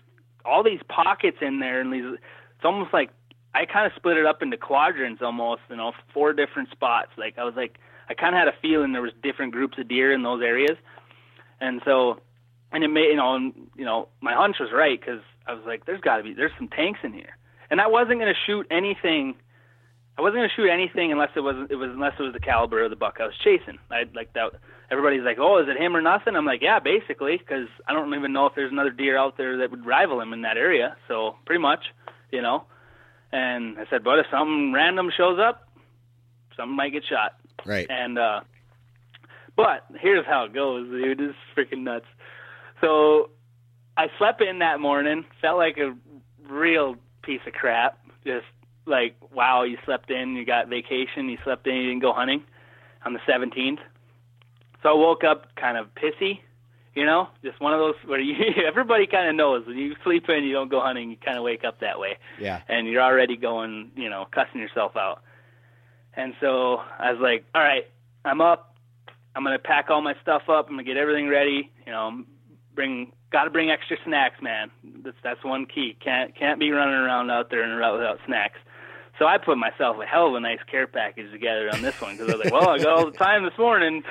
all these pockets in there, and these, it's almost like I kind of split it up into quadrants almost, you know, four different spots. Like, I was like, I kind of had a feeling there was different groups of deer in those areas. And so, and it made, you know, and, you know, my hunch was right, because I was like, there's got to be, there's some tanks in here. And I wasn't going to shoot anything. I wasn't going to shoot anything unless it was, it was, unless it was the caliber of the buck I was chasing. I like that. Everybody's like, oh, is it him or nothing? I'm like, yeah, basically, because I don't even know if there's another deer out there that would rival him in that area. So pretty much, you know. And I said, but if something random shows up, something might get shot. Right. And uh, but here's how it goes, dude. It's freaking nuts. So I slept in that morning. Felt like a real piece of crap. Just like, wow, you slept in. You got vacation. You slept in. You didn't go hunting on the seventeenth. So I woke up kind of pissy, you know, just one of those where you, everybody kind of knows when you sleep in, you don't go hunting, you kind of wake up that way. Yeah. And you're already going, you know, cussing yourself out. And so I was like, all right, I'm up. I'm going to pack all my stuff up. I'm going to get everything ready. You know, bring, got to bring extra snacks, man. That's, that's one key. Can't, can't be running around out there and without snacks. So I put myself a hell of a nice care package together on this one, because I was like, well, I got all the time this morning.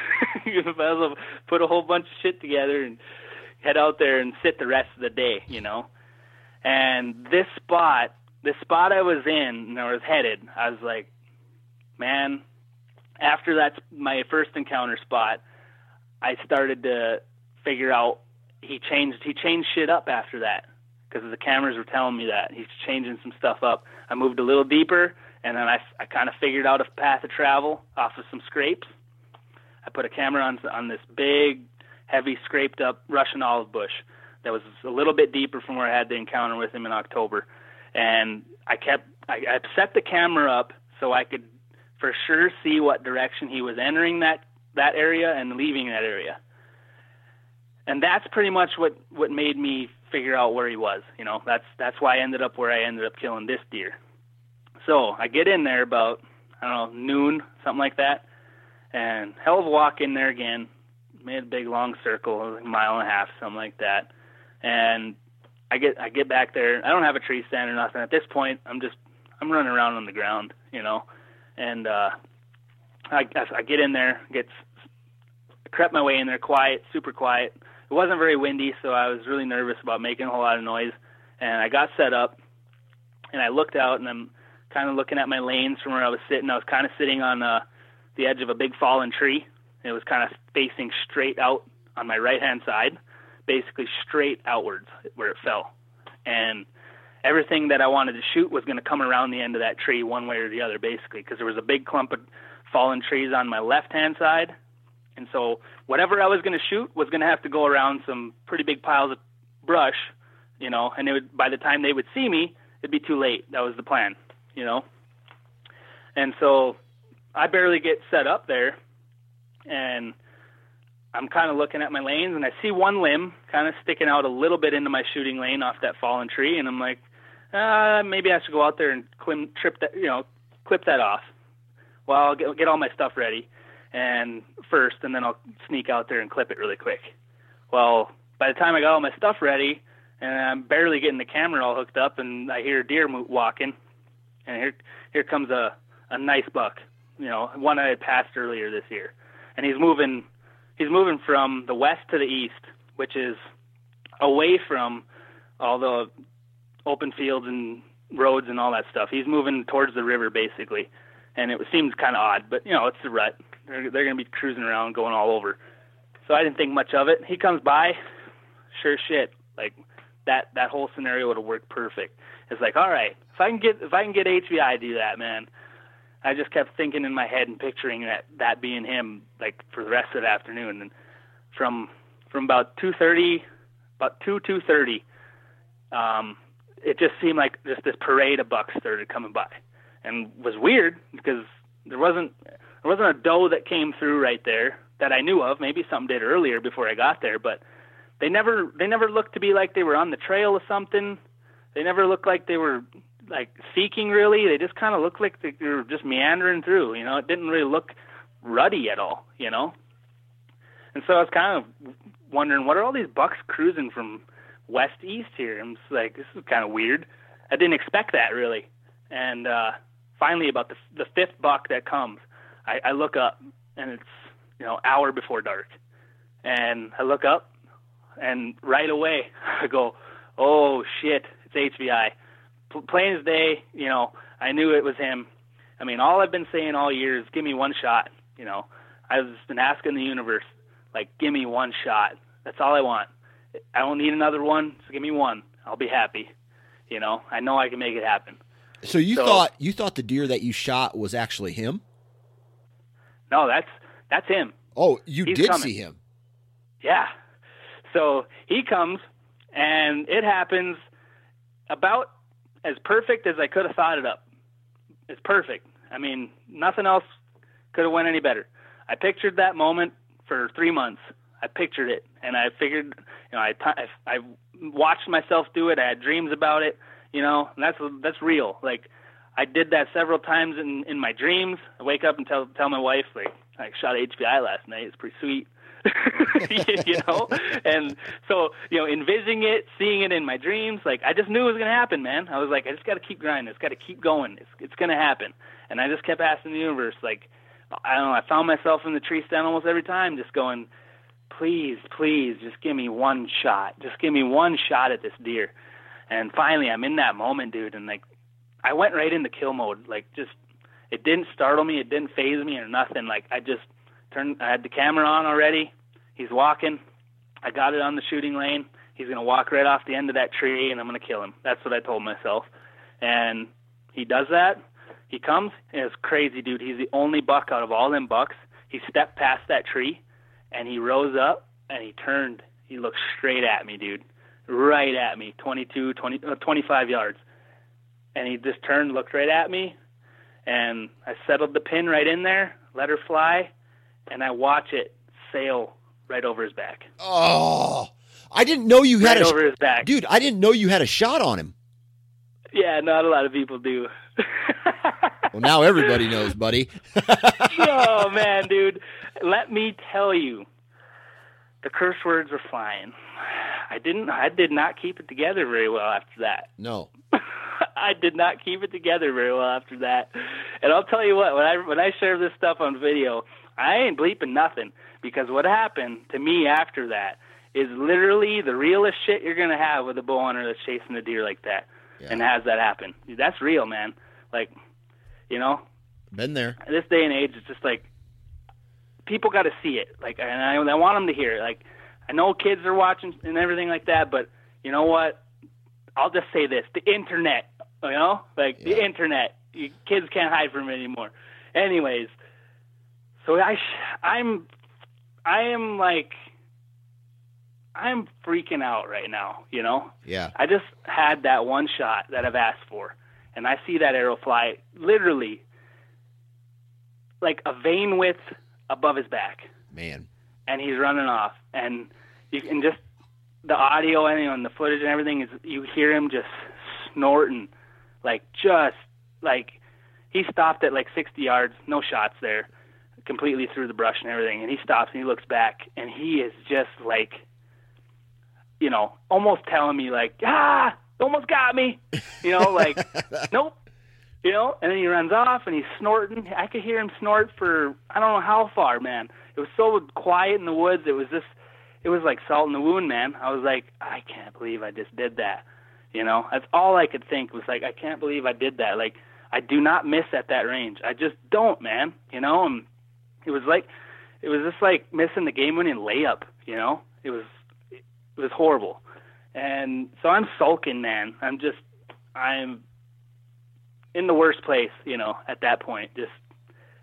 If I was to put a whole bunch of shit together and head out there and sit the rest of the day, you know. And this spot, this spot I was in and I was headed, I was like, man, after that's my first encounter spot, I started to figure out he changed, he changed shit up after that. Because the cameras were telling me that he's changing some stuff up. I moved a little deeper, and then I, I kind of figured out a path of travel off of some scrapes. I put a camera on on this big, heavy, scraped up Russian olive bush that was a little bit deeper from where I had the encounter with him in October. And I kept I, I set the camera up so I could for sure see what direction he was entering that that area and leaving that area. And that's pretty much what what made me figure out where he was, you know. That's that's why I ended up where I ended up killing this deer. So I get in there about, I don't know, noon, something like that, and hell of a walk in there again. Made a big long circle, like a mile and a half, something like that. And I get I get back there. I don't have a tree stand or nothing at this point. I'm just I'm running around on the ground, you know. And uh, I, I get in there, gets I crept my way in there, quiet, super quiet. It wasn't very windy, so I was really nervous about making a whole lot of noise. And I got set up, and I looked out, and I'm kind of looking at my lanes from where I was sitting. I was kind of sitting on uh, the edge of a big fallen tree, and it was kind of facing straight out on my right-hand side, basically straight outwards where it fell. And everything that I wanted to shoot was going to come around the end of that tree one way or the other, basically, because there was a big clump of fallen trees on my left-hand side. And so whatever I was going to shoot was going to have to go around some pretty big piles of brush, you know, and it would, by the time they would see me, it'd be too late. That was the plan, you know. And so I barely get set up there, and I'm kind of looking at my lanes, and I see one limb kind of sticking out a little bit into my shooting lane off that fallen tree, and I'm like, uh, maybe I should go out there and clim, trip that, you know, clip that off. Well, I'll get, get all my stuff ready. And first, and then I'll sneak out there and clip it really quick. Well, by the time I got all my stuff ready, and I'm barely getting the camera all hooked up, and I hear a deer walking, and here, here comes a, a nice buck, you know, one I had passed earlier this year, and he's moving, he's moving from the west to the east, which is away from all the open fields and roads and all that stuff. He's moving towards the river basically, and it seems kind of odd, but you know, it's the rut. They're, they're going to be cruising around going all over. So I didn't think much of it. He comes by, sure shit. Like, that, that whole scenario would have worked perfect. It's like, all right, if I can get if I can get H V I to do that, man. I just kept thinking in my head and picturing that, that being him, like, for the rest of the afternoon. And from from about two thirty, about two, two thirty, um, it just seemed like just this parade of bucks started coming by. And it was weird because there wasn't – there wasn't a doe that came through right there that I knew of. Maybe some did earlier before I got there, but they never they never looked to be like they were on the trail or something. They never looked like they were like seeking really. They just kind of looked like they were just meandering through. You know, it didn't really look ruddy at all. You know, and so I was kind of wondering, what are all these bucks cruising from west east here? I'm just like, this is kind of weird. I didn't expect that really. And uh, finally, about the the fifth buck that comes, I, I look up and it's, you know, hour before dark, and I look up and right away I go, oh shit, it's H V I. P- plain as day, you know, I knew it was him. I mean, all I've been saying all year is give me one shot. You know, I've been asking the universe, like, give me one shot. That's all I want. I don't need another one. So give me one. I'll be happy. You know, I know I can make it happen. So you so, thought you thought the deer that you shot was actually him? No, that's that's him. Oh, you He's did coming. see him. Yeah. So he comes, and it happens about as perfect as I could have thought it up. It's perfect. I mean, nothing else could have went any better. I pictured that moment for three months. I pictured it, and I figured, you know, I t- I, I watched myself do it. I had dreams about it, you know, and that's that's real. Like, I did that several times in, in my dreams. I wake up and tell tell my wife, like, I shot H B I last night. It's pretty sweet. You know, and so, you know, envisioning it, seeing it in my dreams, like, I just knew it was going to happen, man. I was like, I just got to keep grinding. It's got to keep going. It's it's going to happen. And I just kept asking the universe, like, I don't know, I found myself in the tree stand almost every time just going, please, please, just give me one shot. Just give me one shot at this deer. And finally, I'm in that moment, dude, and, like, I went right into kill mode. Like, just, it didn't startle me. It didn't faze me or nothing. Like, I just turned, I had the camera on already. He's walking. I got it on the shooting lane. He's going to walk right off the end of that tree, and I'm going to kill him. That's what I told myself. And he does that. He comes, and it's crazy, dude. He's the only buck out of all them bucks. He stepped past that tree, and he rose up, and he turned. He looked straight at me, dude, right at me, twenty-two, twenty, twenty-five yards. And he just turned, looked right at me, and I settled the pin right in there, let her fly, and I watch it sail right over his back. Oh, I didn't know you had right a, over his back, dude. I didn't know you had a shot on him. Yeah, not a lot of people do. Well, now everybody knows, buddy. Oh man, dude, let me tell you, the curse words were flying. I didn't. I did not keep it together very well after that. No. I did not keep it together very well after that. And I'll tell you what, when I when I share this stuff on video, I ain't bleeping nothing, because what happened to me after that is literally the realest shit you're going to have with a bow hunter that's chasing a deer like that. Yeah. And has that happen. That's real, man. Like, you know. Been there. This day and age, it's just like, people got to see it. Like, and I, I want them to hear it. Like, I know kids are watching and everything like that, but you know what? I'll just say this. The internet. You know, like yeah. the internet, you, kids can't hide from it anymore. Anyways, so I, I'm, I am like, I'm freaking out right now. You know, yeah. I just had that one shot that I've asked for, and I see that arrow fly literally like a vein width above his back. Man, and he's running off, and you can just the audio and, you know, and the footage and everything is you hear him just snorting. Like, just, like, he stopped at, like, sixty yards, no shots there, completely through the brush and everything, and he stops and he looks back, and he is just, like, you know, almost telling me, like, ah, almost got me, you know, like, nope, you know, and then he runs off, and he's snorting. I could hear him snort for, I don't know how far, man. It was so quiet in the woods, it was just, it was like salt in the wound, man. I was like, I can't believe I just did that. You know, that's all I could think was, like, I can't believe I did that. Like, I do not miss at that range. I just don't, man. You know, and it was like, it was just like missing the game-winning layup. You know, it was, it was horrible. And so I'm sulking, man. I'm just, I'm in the worst place. You know, at that point, just,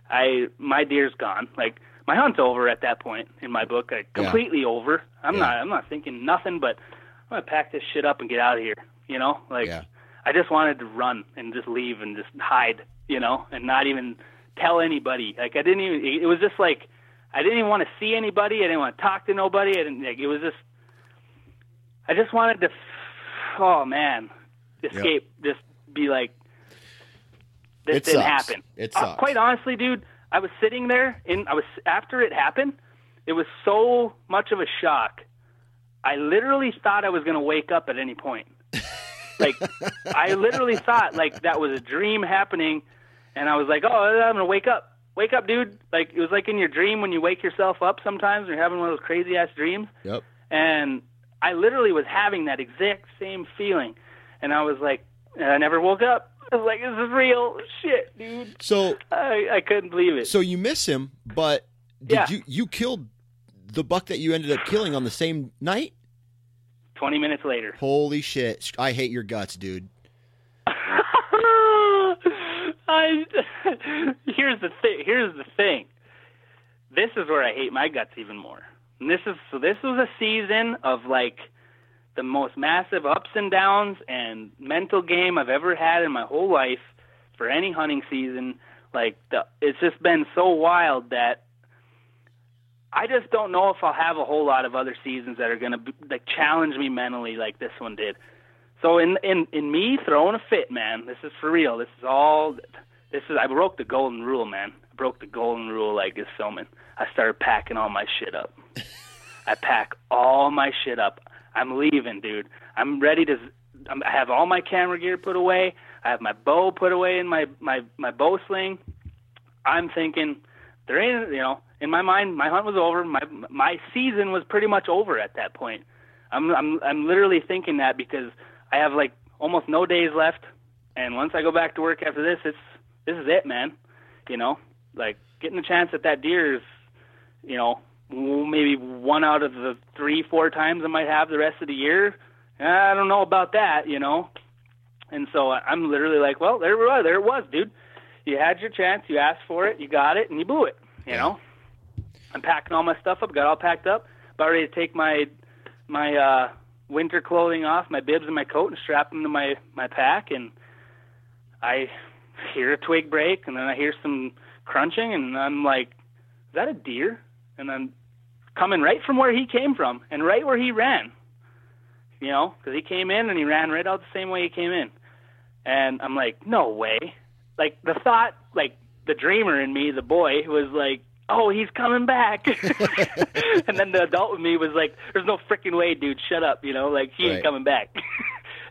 I, my deer's gone. Like, my hunt's over at that point in my book. Like, completely yeah. over. I'm yeah. not, I'm not thinking nothing but, I'm gonna pack this shit up and get out of here. You know, like, yeah. I just wanted to run and just leave and just hide, you know, and not even tell anybody. Like, I didn't even, it was just like, I didn't even want to see anybody. I didn't want to talk to nobody. I didn't, like, it was just, I just wanted to, oh man, escape, yep. Just be like, this it didn't sucks. happen. It sucks. Uh, quite honestly, dude, I was sitting there, and I was, after it happened, it was so much of a shock. I literally thought I was going to wake up at any point. Like, I literally thought, like, that was a dream happening, and I was like, oh, I'm going to wake up. Wake up, dude. Like, it was like in your dream when you wake yourself up sometimes, and you're having one of those crazy-ass dreams. Yep. And I literally was having that exact same feeling, and I was like, and I never woke up. I was like, this is real shit, dude. So I, I couldn't believe it. So you miss him, but did yeah. you, you killed the buck that you ended up killing on the same night? Twenty minutes later. Holy shit! I hate your guts, dude. I, here's the thing. Here's the thing. This is where I hate my guts even more. And this is so. This was a season of like the most massive ups and downs and mental game I've ever had in my whole life for any hunting season. Like the, it's just been so wild that I just don't know if I'll have a whole lot of other seasons that are going to like challenge me mentally like this one did. So in in in me throwing a fit, man, this is for real. This is all. This is I broke the golden rule, man. I broke the golden rule like this filming. I started packing all my shit up. I pack all my shit up. I'm leaving, dude. I'm ready to. I'm, I have all my camera gear put away. I have my bow put away in my my my bow sling. I'm thinking there ain't you know. In my mind, my hunt was over. My my season was pretty much over at that point. I'm I'm I'm literally thinking that because I have like almost no days left, and once I go back to work after this, it's this is it, man. You know, like getting a chance at that deer is, you know, maybe one out of the three four times I might have the rest of the year. I don't know about that, you know. And so I'm literally like, well, there we are. There it was, dude. You had your chance. You asked for it. You got it, and you blew it. You know. I'm packing all my stuff up, got all packed up, about ready to take my my uh, winter clothing off, my bibs and my coat, and strap them to my, my pack. And I hear a twig break, and then I hear some crunching, and I'm like, is that a deer? And I'm coming right from where he came from and right where he ran, you know, because he came in and he ran right out the same way he came in. And I'm like, no way. Like the thought, like the dreamer in me, the boy, was like, oh, he's coming back. And then the adult in me was like, there's no freaking way, dude, shut up, you know, like, he ain't right. coming back.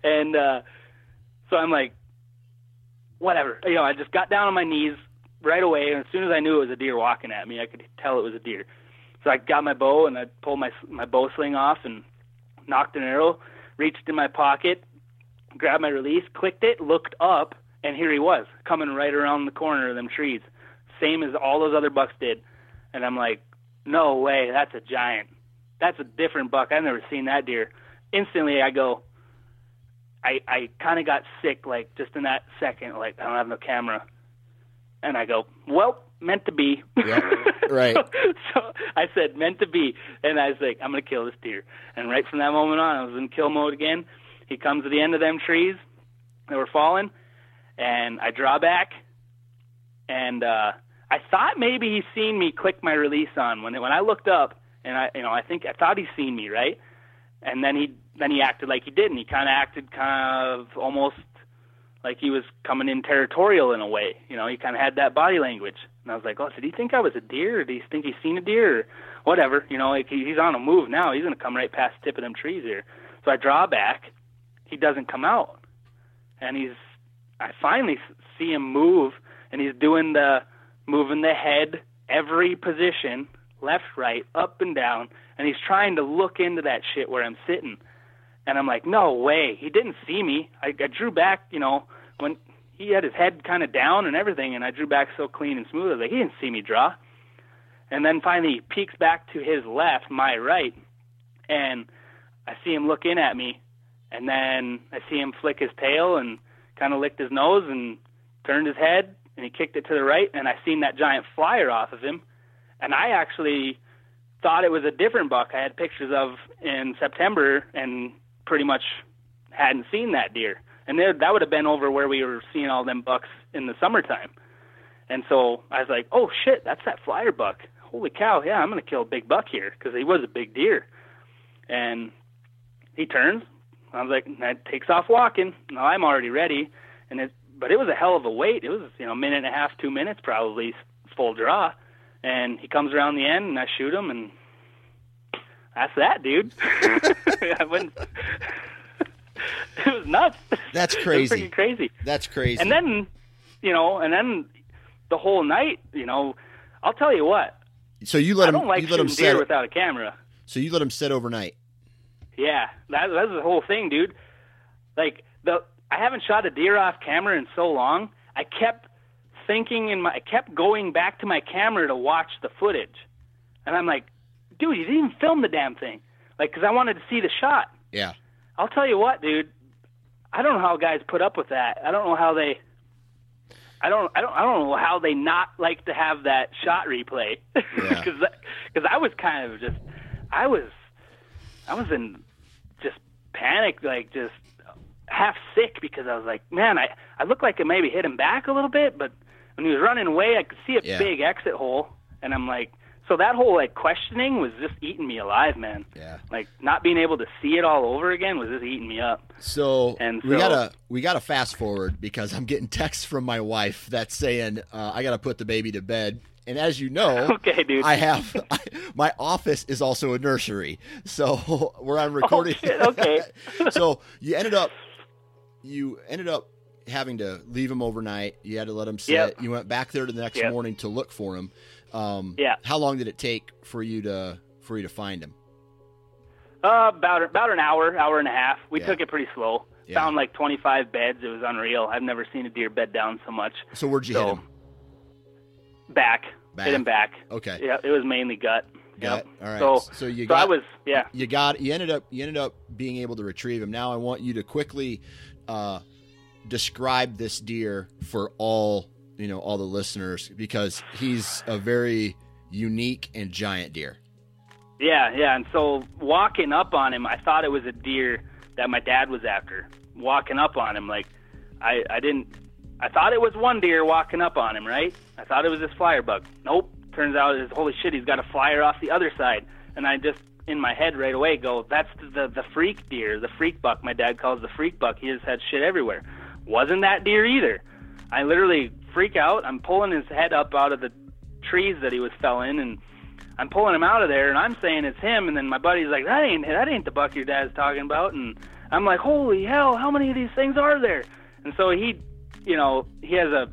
And uh, so I'm like, whatever. You know, I just got down on my knees right away, and as soon as I knew it was a deer walking at me, I could tell it was a deer. So I got my bow, and I pulled my, my bow sling off and knocked an arrow, reached in my pocket, grabbed my release, clicked it, looked up, and here he was, coming right around the corner of them trees. Same as all those other bucks did. And I'm like, no way, that's a giant. That's a different buck. I've never seen that deer. Instantly I go, I I kind of got sick, like, just in that second, like, I don't have no camera. And I go, well, meant to be. Yeah, right. so, so I said, meant to be. And I was like, I'm going to kill this deer. And right from that moment on, I was in kill mode again. He comes to the end of them trees that were falling, and I draw back, and uh I thought maybe he's seen me click my release on when when I looked up, and I you know I think I thought he'd seen me, right? And then he then he acted like he didn't. He kind of acted kind of almost like he was coming in territorial in a way. You know, he kind of had that body language, and I was like, oh, did he think I was a deer? Or did he think he's seen a deer? Or whatever, you know, like he, he's on a move now. He's gonna come right past the tip of them trees here. So I draw back. He doesn't come out, and he's I finally see him move, and he's doing the moving the head every position, left, right, up and down, and he's trying to look into that shit where I'm sitting. And I'm like, no way. He didn't see me. I, I drew back, you know, when he had his head kind of down and everything, and I drew back so clean and smooth. I was like, he didn't see me draw. And then finally he peeks back to his left, my right, and I see him look in at me, and then I see him flick his tail and kind of licked his nose and turned his head, and he kicked it to the right, and I seen that giant flyer off of him. And I actually thought it was a different buck I had pictures of in September and pretty much hadn't seen that deer. And there, that would have been over where we were seeing all them bucks in the summertime. And so I was like, oh, shit, that's that flyer buck. Holy cow, yeah, I'm going to kill a big buck here, because he was a big deer. And he turns. I was like, and that takes off walking. Now I'm already ready. And it, But it was a hell of a wait. It was, you know, a minute and a half, two minutes probably, full draw. And he comes around the end, and I shoot him, and that's that, dude. I wouldn't... It was nuts. That's crazy. It was freaking crazy. That's crazy. And then, you know, and then the whole night, you know, I'll tell you what. So you let him. I don't like shooting deer without a camera. So you let him sit overnight. Yeah, that that's the whole thing, dude. Like the I haven't shot a deer off camera in so long. I kept thinking in my, I kept going back to my camera to watch the footage, and I'm like, dude, you didn't even film the damn thing, like, because I wanted to see the shot. Yeah. I'll tell you what, dude. I don't know how guys put up with that. I don't know how they. I don't. I don't. I don't know how they not like to have that shot replay. Because yeah. Because I was kind of just. I was. I was in just panic, like just half sick, because I was like, man, I I looked like I maybe hit him back a little bit, but when he was running away, I could see a yeah. big exit hole, and I'm like. So that whole, like, questioning was just eating me alive, man. Yeah. Like, not being able to see it all over again was just eating me up. So, and so we gotta we gotta fast forward, because I'm getting texts from my wife that's saying uh, I gotta put the baby to bed. And as you know, okay, dude. I have I, my office is also a nursery, so where I'm recording. Oh, shit, okay. So you ended up you ended up having to leave him overnight. You had to let him sit. Yep. You went back there the next yep. morning to look for him. Um, yeah. How long did it take for you to for you to find him? Uh, about about an hour, hour and a half. We yeah. took it pretty slow. Yeah. Found like twenty-five beds. It was unreal. I've never seen a deer bed down so much. So where'd you so, hit him? Back. back. Hit him back. Okay. Yeah, it was mainly gut. Gut. Yep. All right. So, so you so got. I was. Yeah. You got. You ended up. You ended up being able to retrieve him. Now I want you to quickly uh, describe this deer for all. You know, all the listeners, because he's a very unique and giant deer. Yeah, yeah. And so walking up on him, I thought it was a deer that my dad was after. Walking up on him, like, I, I didn't, I thought it was one deer walking up on him, right? I thought it was this flyer bug. Nope. Turns out it was, holy shit, he's got a flyer off the other side. And I just, in my head right away, go, that's the, the freak deer, the freak buck. My dad calls the freak buck. He just had shit everywhere. Wasn't that deer either. I literally freak out. I'm pulling his head up out of the trees that he was fell in, and I'm pulling him out of there, and I'm saying it's him, and then my buddy's like, that ain't that ain't the buck your dad's talking about. And I'm like, holy hell, how many of these things are there? And so he, you know, he has a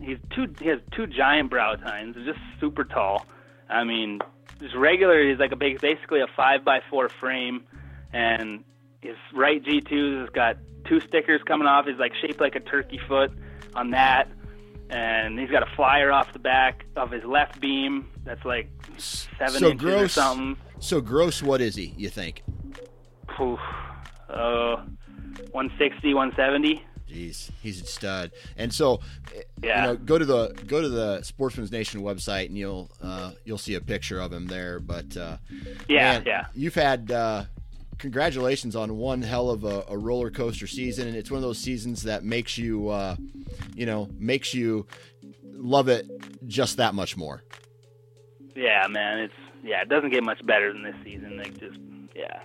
he's two he has two giant brow tines, just super tall. I mean, just regular, he's like a big, basically a five by four frame, and his right G two's has got two stickers coming off. He's like shaped like a turkey foot on that, and he's got a flyer off the back of his left beam that's like seven so inches gross, or something. So gross, what is he, you think? Oof, uh, one sixty, one seventy. Jeez, he's a stud. And so, yeah. you know, go to the go to the Sportsman's Nation website, and you'll uh, you'll see a picture of him there. But uh, yeah, man, yeah, you've had. Uh, Congratulations on one hell of a, a roller coaster season, and it's one of those seasons that makes you, uh, you know, makes you love it just that much more. Yeah, man, it's yeah, it doesn't get much better than this season. Like, just yeah.